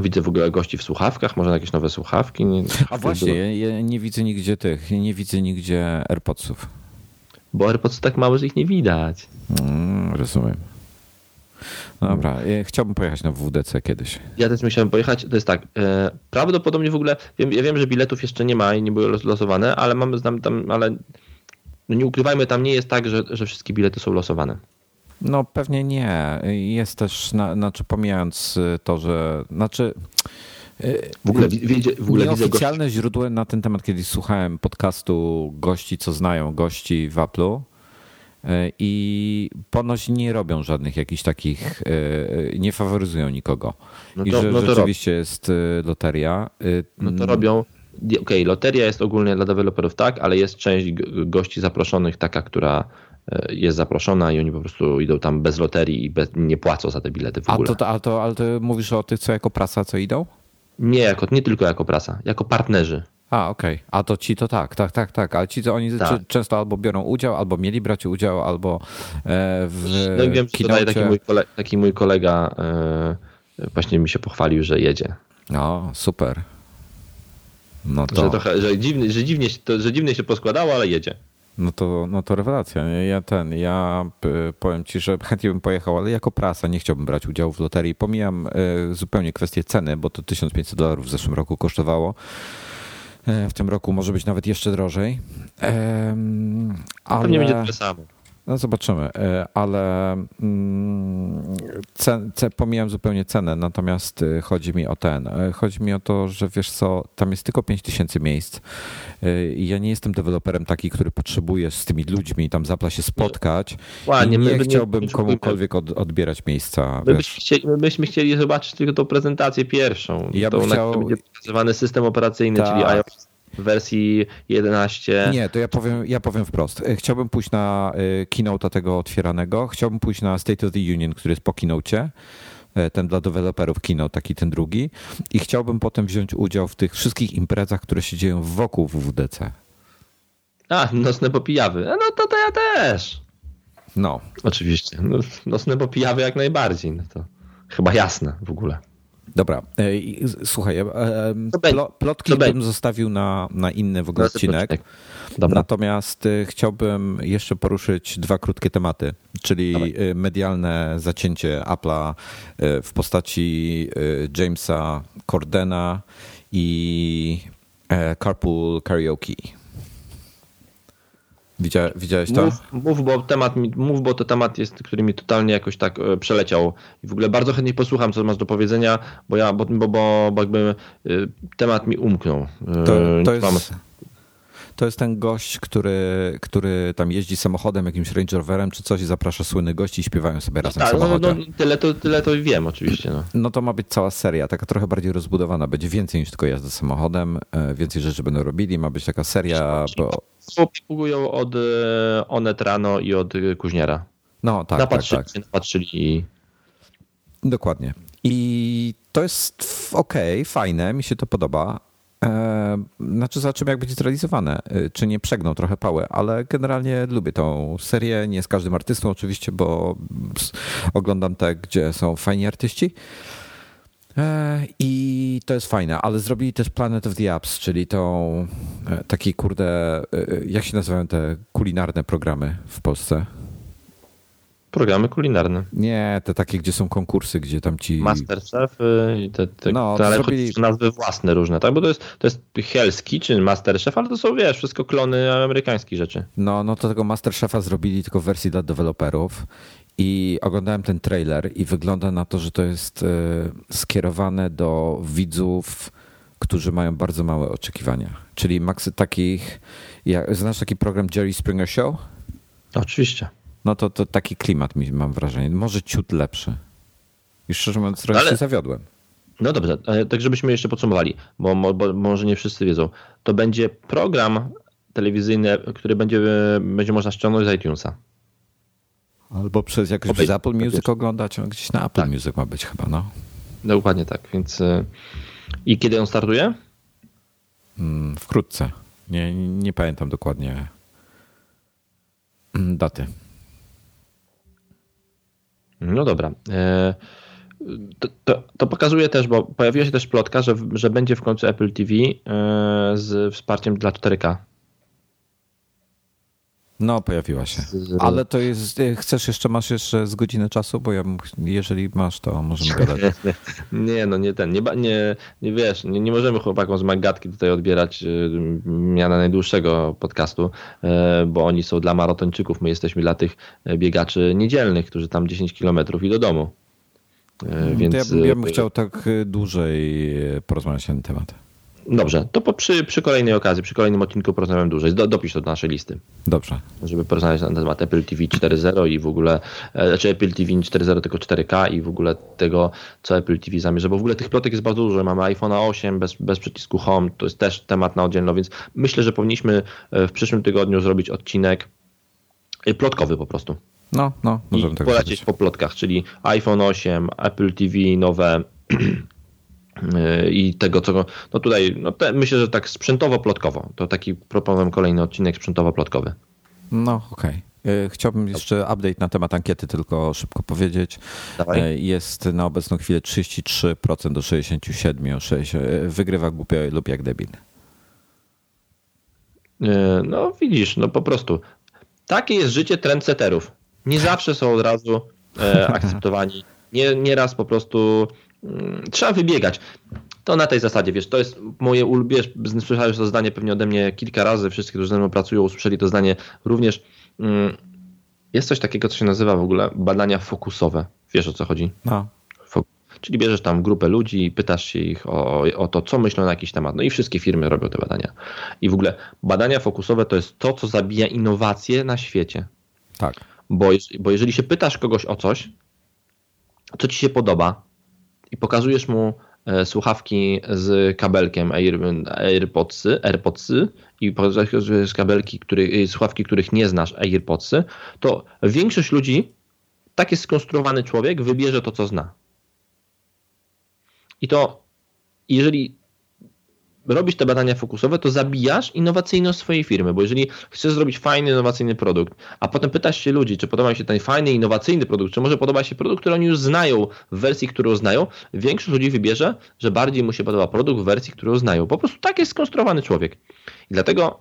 widzę w ogóle gości w słuchawkach, może jakieś nowe słuchawki. A właśnie, ja nie widzę nigdzie AirPodsów. Bo AirPods tak mało, że ich nie widać. Rozumiem. Dobra, chciałbym pojechać na WWDC kiedyś. Ja też myślałem pojechać, to jest tak, prawdopodobnie w ogóle, ja wiem, że biletów jeszcze nie ma i nie były losowane, ale nie ukrywajmy, tam nie jest tak, że wszystkie bilety są losowane. No pewnie nie. Jest też, pomijając to, że... Nieoficjalne źródło na ten temat, kiedyś słuchałem podcastu gości, co znają gości w Apple'u i ponoć nie robią żadnych jakichś takich... nie faworyzują nikogo. Rzeczywiście jest loteria. No to robią... Okej, loteria jest ogólnie dla deweloperów, tak, ale jest część gości zaproszonych, taka, która jest zaproszona i oni po prostu idą tam bez loterii i nie płacą za te bilety w ogóle. Ale ty mówisz o tych, co jako prasa, co idą? Nie tylko jako prasa, jako partnerzy. A, okej. A to ci to tak. Ale ci to oni tak często albo biorą udział, albo mieli brać udział, albo w no i wiem, że tutaj taki mój kolega właśnie mi się pochwalił, że jedzie. No, super. No to... Dziwnie się poskładało, ale jedzie. No to rewelacja. Ja powiem ci, że chętnie bym pojechał, ale jako prasa nie chciałbym brać udziału w loterii. Pomijam zupełnie kwestię ceny, bo to $1500 w zeszłym roku kosztowało. W tym roku może być nawet jeszcze drożej. Ale... Pewnie będzie tyle samo. No zobaczymy, ale pomijam zupełnie cenę, natomiast chodzi mi o to, że wiesz co, tam jest tylko 5000 miejsc i ja nie jestem deweloperem taki, który potrzebuje z tymi ludźmi tam się spotkać. Ładnie, nie chciałbym komukolwiek odbierać miejsca. Myśmy chcieli zobaczyć tylko tą prezentację pierwszą, na której będzie pokazywany system operacyjny, czyli iOS. W wersji 11. Nie, to ja powiem wprost. Chciałbym pójść na keynote'a tego otwieranego. Chciałbym pójść na State of the Union, który jest po keynote'cie. Ten dla deweloperów keynote, taki ten drugi. I chciałbym potem wziąć udział w tych wszystkich imprezach, które się dzieją wokół WWDC. Nocne popijawy. No to ja też. No. Oczywiście. Nocne popijawy jak najbardziej. No to chyba jasne w ogóle. Dobra, słuchaj, plotki bym zostawił na inny w ogóle odcinek. Dobra. Natomiast chciałbym jeszcze poruszyć dwa krótkie tematy, czyli medialne zacięcie Apple'a w postaci Jamesa Cordena i Carpool Karaoke. Widziałeś to? Mów, bo to temat jest, który mi totalnie jakoś tak przeleciał. I w ogóle bardzo chętnie posłucham, co masz do powiedzenia, bo jakby temat mi umknął. To jest ten gość, który tam jeździ samochodem, jakimś Range Roverem czy coś i zaprasza słynnych gości i śpiewają sobie razem w samochodzie. Tyle to wiem oczywiście. No to ma być cała seria, taka trochę bardziej rozbudowana. Będzie więcej niż tylko jazda samochodem, więcej rzeczy będą robili, ma być taka seria. Obsługują od Onet rano i od Kuźniara. No tak, napatrzyli. Napatrzyli. Dokładnie. I to jest okej, fajne, mi się to podoba. Znaczy zobaczymy, jak będzie zrealizowane, czy nie przegnął trochę pałę, ale generalnie lubię tą serię, nie z każdym artystą oczywiście, bo oglądam te, gdzie są fajni artyści i to jest fajne, ale zrobili też Planet of the Apps, czyli tą taki kurde, jak się nazywają te kulinarne programy w Polsce? Programy kulinarne. Nie, te takie, gdzie są konkursy, gdzie tam ci... MasterChef i zrobili... nazwy własne różne, tak? Bo to jest Hell's Kitchen, MasterChef, ale to są, wiesz, wszystko klony amerykańskich rzeczy. No to tego MasterChefa zrobili tylko w wersji dla deweloperów i oglądałem ten trailer i wygląda na to, że to jest skierowane do widzów, którzy mają bardzo małe oczekiwania. Czyli maksy takich... Znasz taki program Jerry Springer Show? Oczywiście. No to taki klimat, mam wrażenie. Może ciut lepszy. I szczerze mówiąc, trochę się zawiodłem. No dobrze, tak żebyśmy jeszcze podsumowali, bo może nie wszyscy wiedzą. To będzie program telewizyjny, który będzie można ściągnąć z iTunesa. Albo przez jakoś z Apple Music oglądać, on gdzieś na Apple Music ma być chyba, no. Dokładnie tak, więc... I kiedy on startuje? Wkrótce. Nie pamiętam dokładnie daty. No dobra. To pokazuje też, bo pojawiła się też plotka, że będzie w końcu Apple TV z wsparciem dla 4K. No, pojawiła się. Ale to jest, masz jeszcze z godziny czasu, bo jeżeli masz, to możemy gadać. Nie możemy chłopakom z Magatki tutaj odbierać miana najdłuższego podcastu, bo oni są dla maratończyków, my jesteśmy dla tych biegaczy niedzielnych, którzy tam 10 kilometrów i do domu. Więc... Ja bym chciał tak dłużej porozmawiać na ten temat. Dobrze, to przy kolejnej okazji, przy kolejnym odcinku porozmawiam dłużej. Dopisz to do naszej listy. Dobrze. Żeby porozmawiać na temat Apple TV 4.0 i w ogóle, znaczy Apple TV 4.0 tylko 4K i w ogóle tego, co Apple TV zamierza, bo w ogóle tych plotek jest bardzo dużo. Mamy iPhone'a 8 bez przycisku Home, to jest też temat na oddzielno, więc myślę, że powinniśmy w przyszłym tygodniu zrobić odcinek plotkowy po prostu. No, możemy tak powiedzieć. I polecieć po plotkach, czyli iPhone 8, Apple TV nowe... i tego, co... No tutaj myślę, że tak sprzętowo-plotkowo. To taki proponowałem kolejny odcinek sprzętowo-plotkowy. No okej. Chciałbym jeszcze update na temat ankiety tylko szybko powiedzieć. Dawaj. Jest na obecną chwilę 33% do 67%. Wygrywa głupio lub jak debil. No widzisz, no po prostu. Takie jest życie trendsetterów. Nie zawsze są od razu akceptowani. Nieraz po prostu... Trzeba wybiegać. To na tej zasadzie, wiesz, to jest moje ulubione, słyszałeś to zdanie pewnie ode mnie kilka razy, wszyscy, którzy ze mną pracują, usłyszeli to zdanie również. Jest coś takiego, co się nazywa w ogóle badania fokusowe. Wiesz, o co chodzi? No. Czyli bierzesz tam grupę ludzi i pytasz się ich o to, co myślą na jakiś temat. No i wszystkie firmy robią te badania. I w ogóle badania fokusowe to jest to, co zabija innowacje na świecie. Tak. Bo jeżeli się pytasz kogoś o coś, co ci się podoba, i pokazujesz mu słuchawki z kabelkiem AirPodsy i pokazujesz kabelki, słuchawki, których nie znasz, AirPodsy, to większość ludzi, tak jest skonstruowany człowiek, wybierze to, co zna. I to, jeżeli robisz te badania fokusowe, to zabijasz innowacyjność swojej firmy, bo jeżeli chcesz zrobić fajny, innowacyjny produkt, a potem pytasz się ludzi, czy podoba się ten fajny, innowacyjny produkt, czy może podoba się produkt, który oni już znają w wersji, którą znają, większość ludzi wybierze, że bardziej mu się podoba produkt w wersji, którą znają. Po prostu tak jest skonstruowany człowiek. I dlatego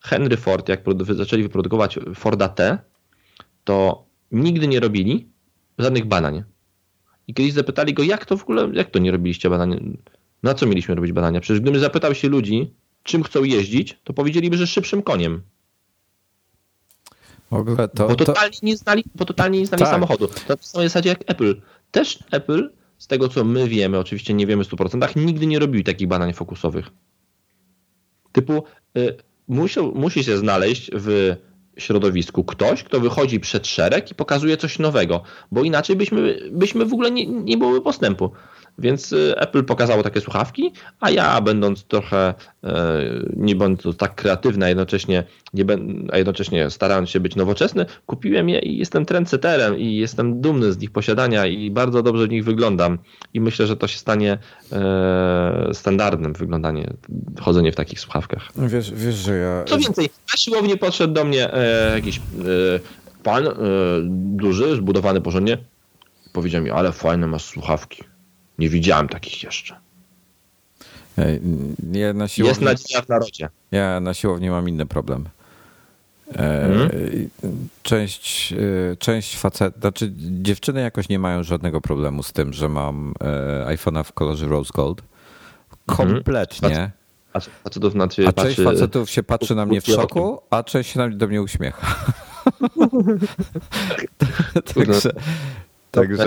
Henry Ford, jak zaczęli wyprodukować Forda T, to nigdy nie robili żadnych badań. I kiedyś zapytali go, jak to w ogóle, jak to nie robiliście badań? Na co mieliśmy robić badania? Przecież gdybym zapytał się ludzi, czym chcą jeździć, to powiedzieliby, że szybszym koniem. W ogóle to, bo totalnie nie znali tak. Samochodu. To w zasadzie jak Apple. Też Apple, z tego co my wiemy, oczywiście nie wiemy w 100%, nigdy nie robił takich badań fokusowych. Typu musi się znaleźć w środowisku ktoś, kto wychodzi przed szereg i pokazuje coś nowego, bo inaczej byśmy w ogóle nie byłoby postępu. Więc Apple pokazało takie słuchawki, a ja będąc trochę, nie będąc tak kreatywny, a jednocześnie starając się być nowoczesny, kupiłem je i jestem trendseterem i jestem dumny z ich posiadania i bardzo dobrze w nich wyglądam i myślę, że to się stanie standardem wyglądanie, chodzenie w takich słuchawkach. Wiesz, że ja... Co więcej, na siłownię podszedł do mnie jakiś pan duży, zbudowany porządnie, powiedział mi, ale fajne masz słuchawki. Nie widziałem takich jeszcze. Ja na siłowni... Jest nadzieja w narodzie. Ja na siłowni mam inny problem. Część facetów, znaczy dziewczyny jakoś nie mają żadnego problemu z tym, że mam iPhone'a w kolorze Rose Gold. Kompletnie. A część facetów się patrzy na mnie w szoku, a część się do mnie uśmiecha. Także... Także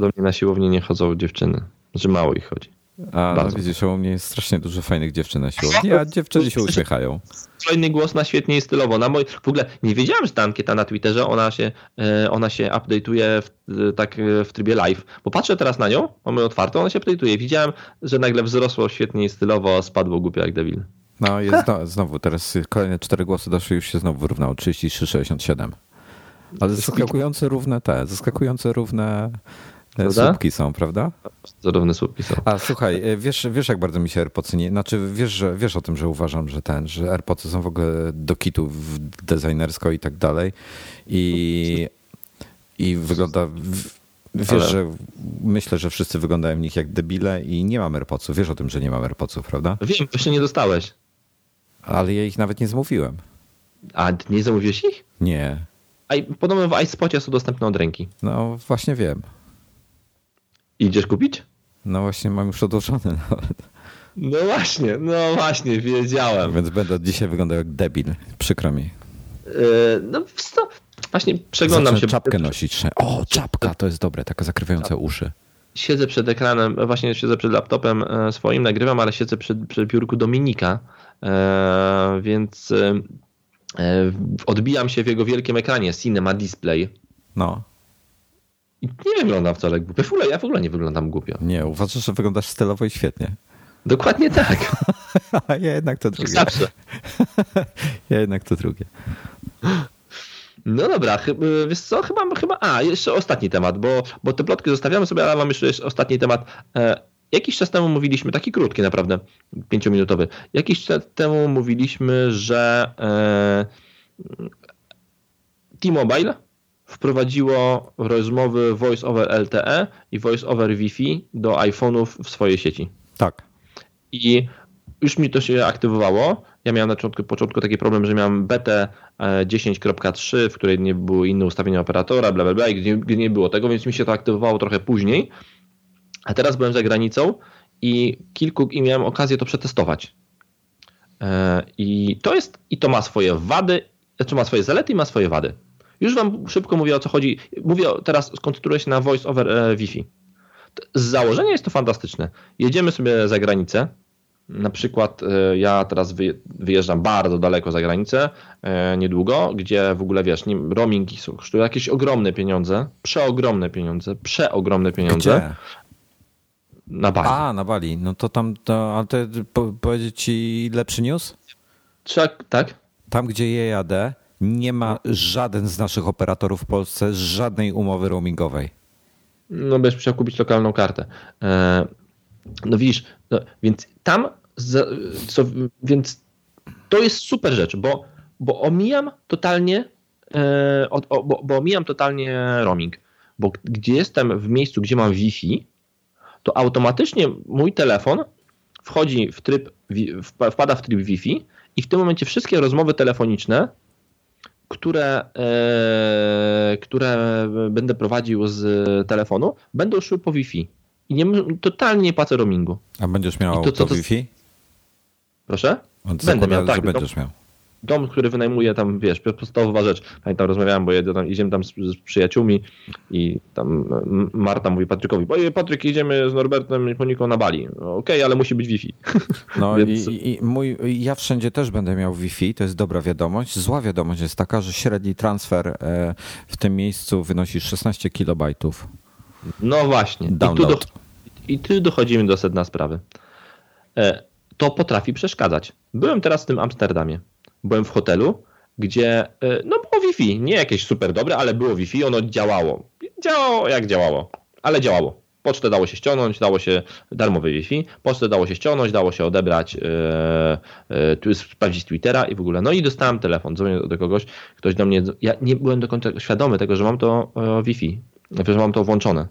do mnie na siłownię nie chodzą dziewczyny. Znaczy mało ich chodzi. A widzisz, u mnie jest strasznie dużo fajnych dziewczyn na siłowni, a dziewczyny się uśmiechają. Strojny głos na świetnie i stylowo. W ogóle nie wiedziałem, że ta ankieta na Twitterze, ona się update'uje w trybie live. Bo patrzę teraz na nią, mamy otwartą, ona się update'uje. Widziałem, że nagle wzrosło świetnie i stylowo, spadło głupio jak debil. No jest znowu, teraz kolejne 4 głosy doszły, już się znowu wyrównało, 33,67. Ale zaskakujące równe słupki są, prawda? Równe słupki są. A słuchaj, wiesz jak bardzo mi się AirPodsy nie... Znaczy wiesz o tym, że uważam, że AirPodsy są w ogóle do kitu designersko i tak dalej. I wygląda... że myślę, że wszyscy wyglądają w nich jak debile i nie mam AirPodsów. Wiesz o tym, że nie mam AirPodsów, prawda? Wiem, jeszcze nie dostałeś. Ale ja ich nawet nie zamówiłem. A nie zamówiłeś ich? Nie. Podobno w iSpocie są dostępne od ręki. No właśnie wiem. Idziesz kupić? No właśnie, mam już odłożone nawet. No właśnie, wiedziałem. Więc będę dzisiaj wyglądał jak debil, przykro mi. Właśnie przeglądam się. Czapkę nosić. O, czapka, to jest dobre, taka zakrywająca uszy. Siedzę przed ekranem, właśnie siedzę przed laptopem swoim, nagrywam, ale siedzę przy biurku Dominika, więc... Odbijam się w jego wielkim ekranie Cinema Display. No. I nie wyglądam wcale głupio. Ja w ogóle nie wyglądam głupio. Nie, uważasz, że wyglądasz stylowo i świetnie. Dokładnie tak. A ja jednak to drugie. Zawsze. Ja jednak to drugie. No dobra, wiesz co? Chyba. A, jeszcze ostatni temat, bo te plotki zostawiamy sobie, ale mam jeszcze ostatni temat. Jakiś czas temu mówiliśmy, taki krótki naprawdę, 5-minutowy. Jakiś czas temu mówiliśmy, że T-Mobile wprowadziło rozmowy Voice over LTE i Voice over Wi-Fi do iPhone'ów w swojej sieci. Tak. I już mi to się aktywowało. Ja miałem na początku taki problem, że miałem betę 10.3, w której nie było inne ustawienia operatora, bla bla bla, i gdzie nie było tego, więc mi się to aktywowało trochę później. A teraz byłem za granicą i miałem okazję to przetestować. I to ma swoje wady, znaczy ma swoje zalety i ma swoje wady. Już wam szybko mówię, o co chodzi. Teraz skoncentruję się na Voice over Wi-Fi. Z założenia jest to fantastyczne. Jedziemy sobie za granicę. Na przykład ja teraz wyjeżdżam bardzo daleko za granicę, niedługo, gdzie w ogóle wiesz, roaming kosztuje jakieś przeogromne pieniądze. Gdzie? Na Bali. A, na Bali. No to tam, ale to powiedzieć ci lepszy news? Tak. Tam, gdzie ja jadę, nie ma żaden z naszych operatorów w Polsce żadnej umowy roamingowej. No, będziesz musiał kupić lokalną kartę. No widzisz, no, więc tam Więc to jest super rzecz, bo omijam totalnie roaming, bo gdzie jestem w miejscu, gdzie mam Wi-Fi, to automatycznie mój telefon wpada w tryb Wi-Fi i w tym momencie wszystkie rozmowy telefoniczne, które będę prowadził z telefonu, będą szły po Wi-Fi. I totalnie nie płacę roamingu. A będziesz miał to Wi-Fi? Proszę? Będę miał, tak. Będziesz miał. Dom, który wynajmuję, tam wiesz, podstawowa rzecz. Pamiętam, rozmawiałem, bo idziemy tam z przyjaciółmi i tam Marta mówi Patrykowi: Patryk, idziemy z Norbertem i Moniką na Bali. Okej, ale musi być Wi-Fi. No więc... ja wszędzie też będę miał Wi-Fi, to jest dobra wiadomość. Zła wiadomość jest taka, że średni transfer w tym miejscu wynosi 16 kilobajtów. No właśnie. I tu dochodzimy do sedna sprawy. To potrafi przeszkadzać. Byłem teraz w tym Amsterdamie. Byłem w hotelu, gdzie było Wi-Fi. Nie jakieś super dobre, ale było Wi-Fi, ono działało. Działało jak działało, ale działało. Pocztę dało się ściągnąć, darmowy Wi-Fi, pocztę dało się ściągnąć, dało się odebrać, sprawdzić Twittera i w ogóle. No i dostałem telefon, dzwonię do kogoś, ktoś do mnie, ja nie byłem do końca świadomy tego, że mam to Wi-Fi, że mam to włączone.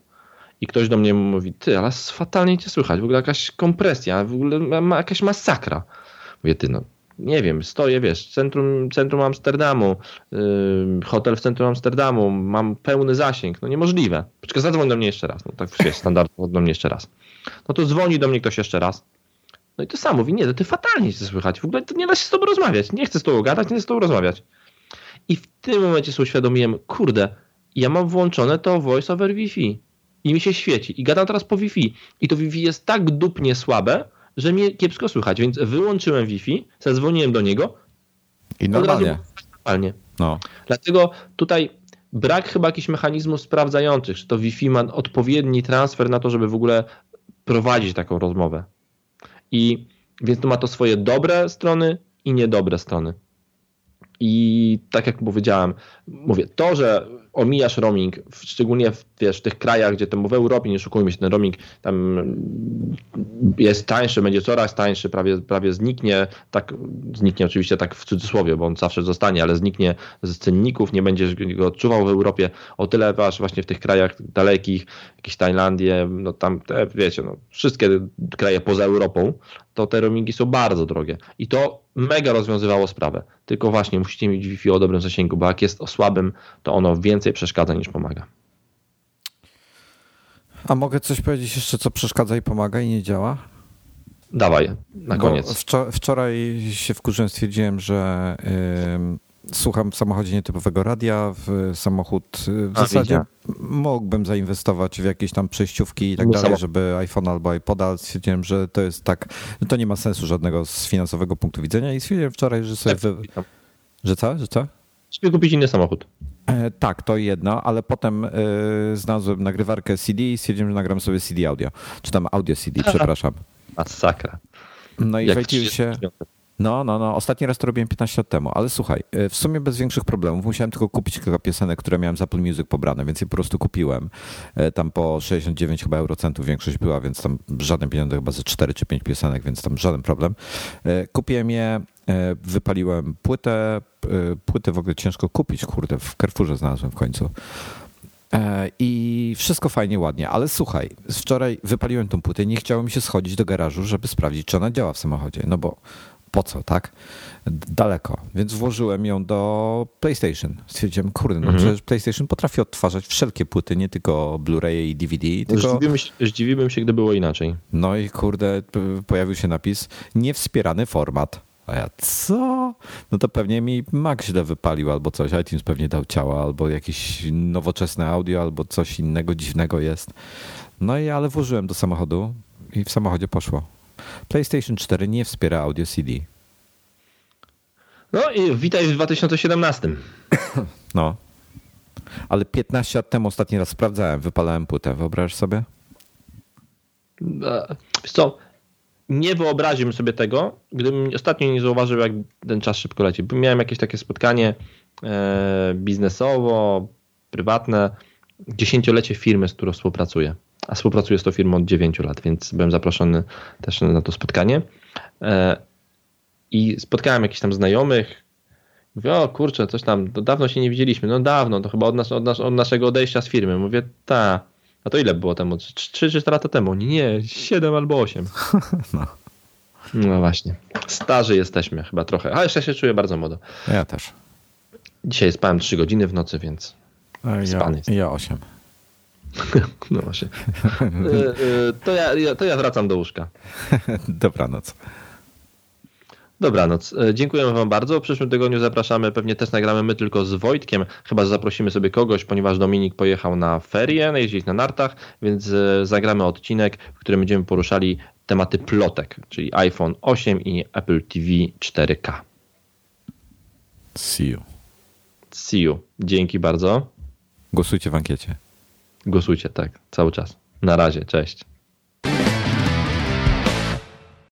I ktoś do mnie mówi: ty, ale fatalnie cię słychać, w ogóle jakaś kompresja, w ogóle jakaś masakra. Mówię: ty, nie wiem, stoję, wiesz, centrum Amsterdamu, hotel w centrum Amsterdamu, mam pełny zasięg, niemożliwe. Poczekaj, zadzwoń do mnie jeszcze raz, standardowo do mnie jeszcze raz. No to dzwoni do mnie ktoś jeszcze raz. No i to samo, mówi: nie, to ty fatalnie się słychać, w ogóle to nie da się z tobą rozmawiać, nie chcę z tobą gadać, nie chcę z tobą rozmawiać. I w tym momencie sobie uświadomiłem: kurde, ja mam włączone to Voice over Wi-Fi i mi się świeci i gadam teraz po Wi-Fi i to Wi-Fi jest tak dupnie słabe, że mnie kiepsko słychać, więc wyłączyłem Wi-Fi, zadzwoniłem do niego i normalnie. No. Dlatego tutaj brak chyba jakichś mechanizmów sprawdzających, czy to Wi-Fi ma odpowiedni transfer na to, żeby w ogóle prowadzić taką rozmowę. I więc to ma to swoje dobre strony i niedobre strony. I tak jak powiedziałem, to, że omijasz roaming, szczególnie w tych krajach, gdzie w Europie, nie szukujmy się, ten roaming tam jest tańszy, będzie coraz tańszy, prawie zniknie, zniknie oczywiście tak w cudzysłowie, bo on zawsze zostanie, ale zniknie z cenników, nie będziesz go odczuwał w Europie, o tyle właśnie w tych krajach dalekich, jakieś Tajlandię, wszystkie kraje poza Europą, to te roamingi są bardzo drogie i to mega rozwiązywało sprawę. Tylko właśnie musicie mieć Wi-Fi o dobrym zasięgu, bo jak jest o słabym, to ono więcej przeszkadza niż pomaga. A mogę coś powiedzieć jeszcze, co przeszkadza i pomaga i nie działa? Dawaj, na koniec. Wczoraj się wkurzyłem, stwierdziłem, że słucham w samochodzie nietypowego radia, w samochód w zasadzie mógłbym zainwestować w jakieś tam przejściówki i tak dalej, żeby iPhone albo iPoda. Stwierdziłem, że to jest tak, to nie ma sensu żadnego z finansowego punktu widzenia i stwierdziłem wczoraj, że sobie... Że co? Żeby kupić inny samochód. Tak, to jedno, ale potem znalazłem nagrywarkę CD i stwierdziłem, że nagram sobie CD audio, czy tam audio CD, przepraszam. Masakra. No i wejdziłem się... Ostatni raz to robiłem 15 lat temu, ale słuchaj, w sumie bez większych problemów. Musiałem tylko kupić kilka piosenek, które miałem z Apple Music pobrane, więc je po prostu kupiłem. Tam po 69 chyba eurocentów większość była, więc tam żaden pieniądze, chyba ze 4 czy 5 piosenek, więc tam żaden problem. Kupiłem je, wypaliłem płytę. Płytę w ogóle ciężko kupić, kurde, w Carrefourze znalazłem w końcu. I wszystko fajnie, ładnie, ale słuchaj, wczoraj wypaliłem tą płytę i nie chciało mi się schodzić do garażu, żeby sprawdzić, czy ona działa w samochodzie, po co, tak? Daleko. Więc włożyłem ją do PlayStation. Stwierdziłem, przecież PlayStation potrafi odtwarzać wszelkie płyty, nie tylko Blu-raye i DVD. Zdziwiłbym się, gdy było inaczej. No i pojawił się napis: niewspierany format. A ja co? No to pewnie mi Mac źle wypalił albo coś. iTunes pewnie dał ciała, albo jakieś nowoczesne audio, albo coś innego dziwnego jest. No i ale włożyłem do samochodu i w samochodzie poszło. PlayStation 4 nie wspiera audio CD. No i witaj w 2017. No. Ale 15 lat temu ostatni raz sprawdzałem, wypalałem płytę. Wyobrażasz sobie? Wiesz co, nie wyobraziłbym sobie tego, gdybym ostatnio nie zauważył, jak ten czas szybko leci. Miałem jakieś takie spotkanie biznesowo, prywatne, dziesięciolecie firmy, z którą współpracuję. A współpracuję z tą firmą od 9 lat, więc byłem zaproszony też na to spotkanie. I spotkałem jakichś tam znajomych. Mówię, o kurczę, coś tam, to dawno się nie widzieliśmy. No dawno, to chyba od naszego odejścia z firmy. Mówię, ta. A to ile było temu? 3 czy 4 lata temu? Nie, 7 albo 8. No właśnie. Starzy jesteśmy chyba trochę. Ale jeszcze się czuję bardzo młodo. Ja też. Dzisiaj spałem 3 godziny w nocy, więc spany jest. Ja 8. No właśnie. To ja wracam do łóżka. Dobranoc. Dobranoc. Dziękujemy wam bardzo. W przyszłym tygodniu zapraszamy, pewnie też nagramy my tylko z Wojtkiem. Chyba że zaprosimy sobie kogoś, ponieważ Dominik pojechał na ferie, jeździć na nartach, więc zagramy odcinek, w którym będziemy poruszali tematy plotek, czyli iPhone 8 i Apple TV 4K. See you. See you. Dzięki bardzo. Głosujcie w ankiecie. Głosujcie, tak. Cały czas. Na razie. Cześć.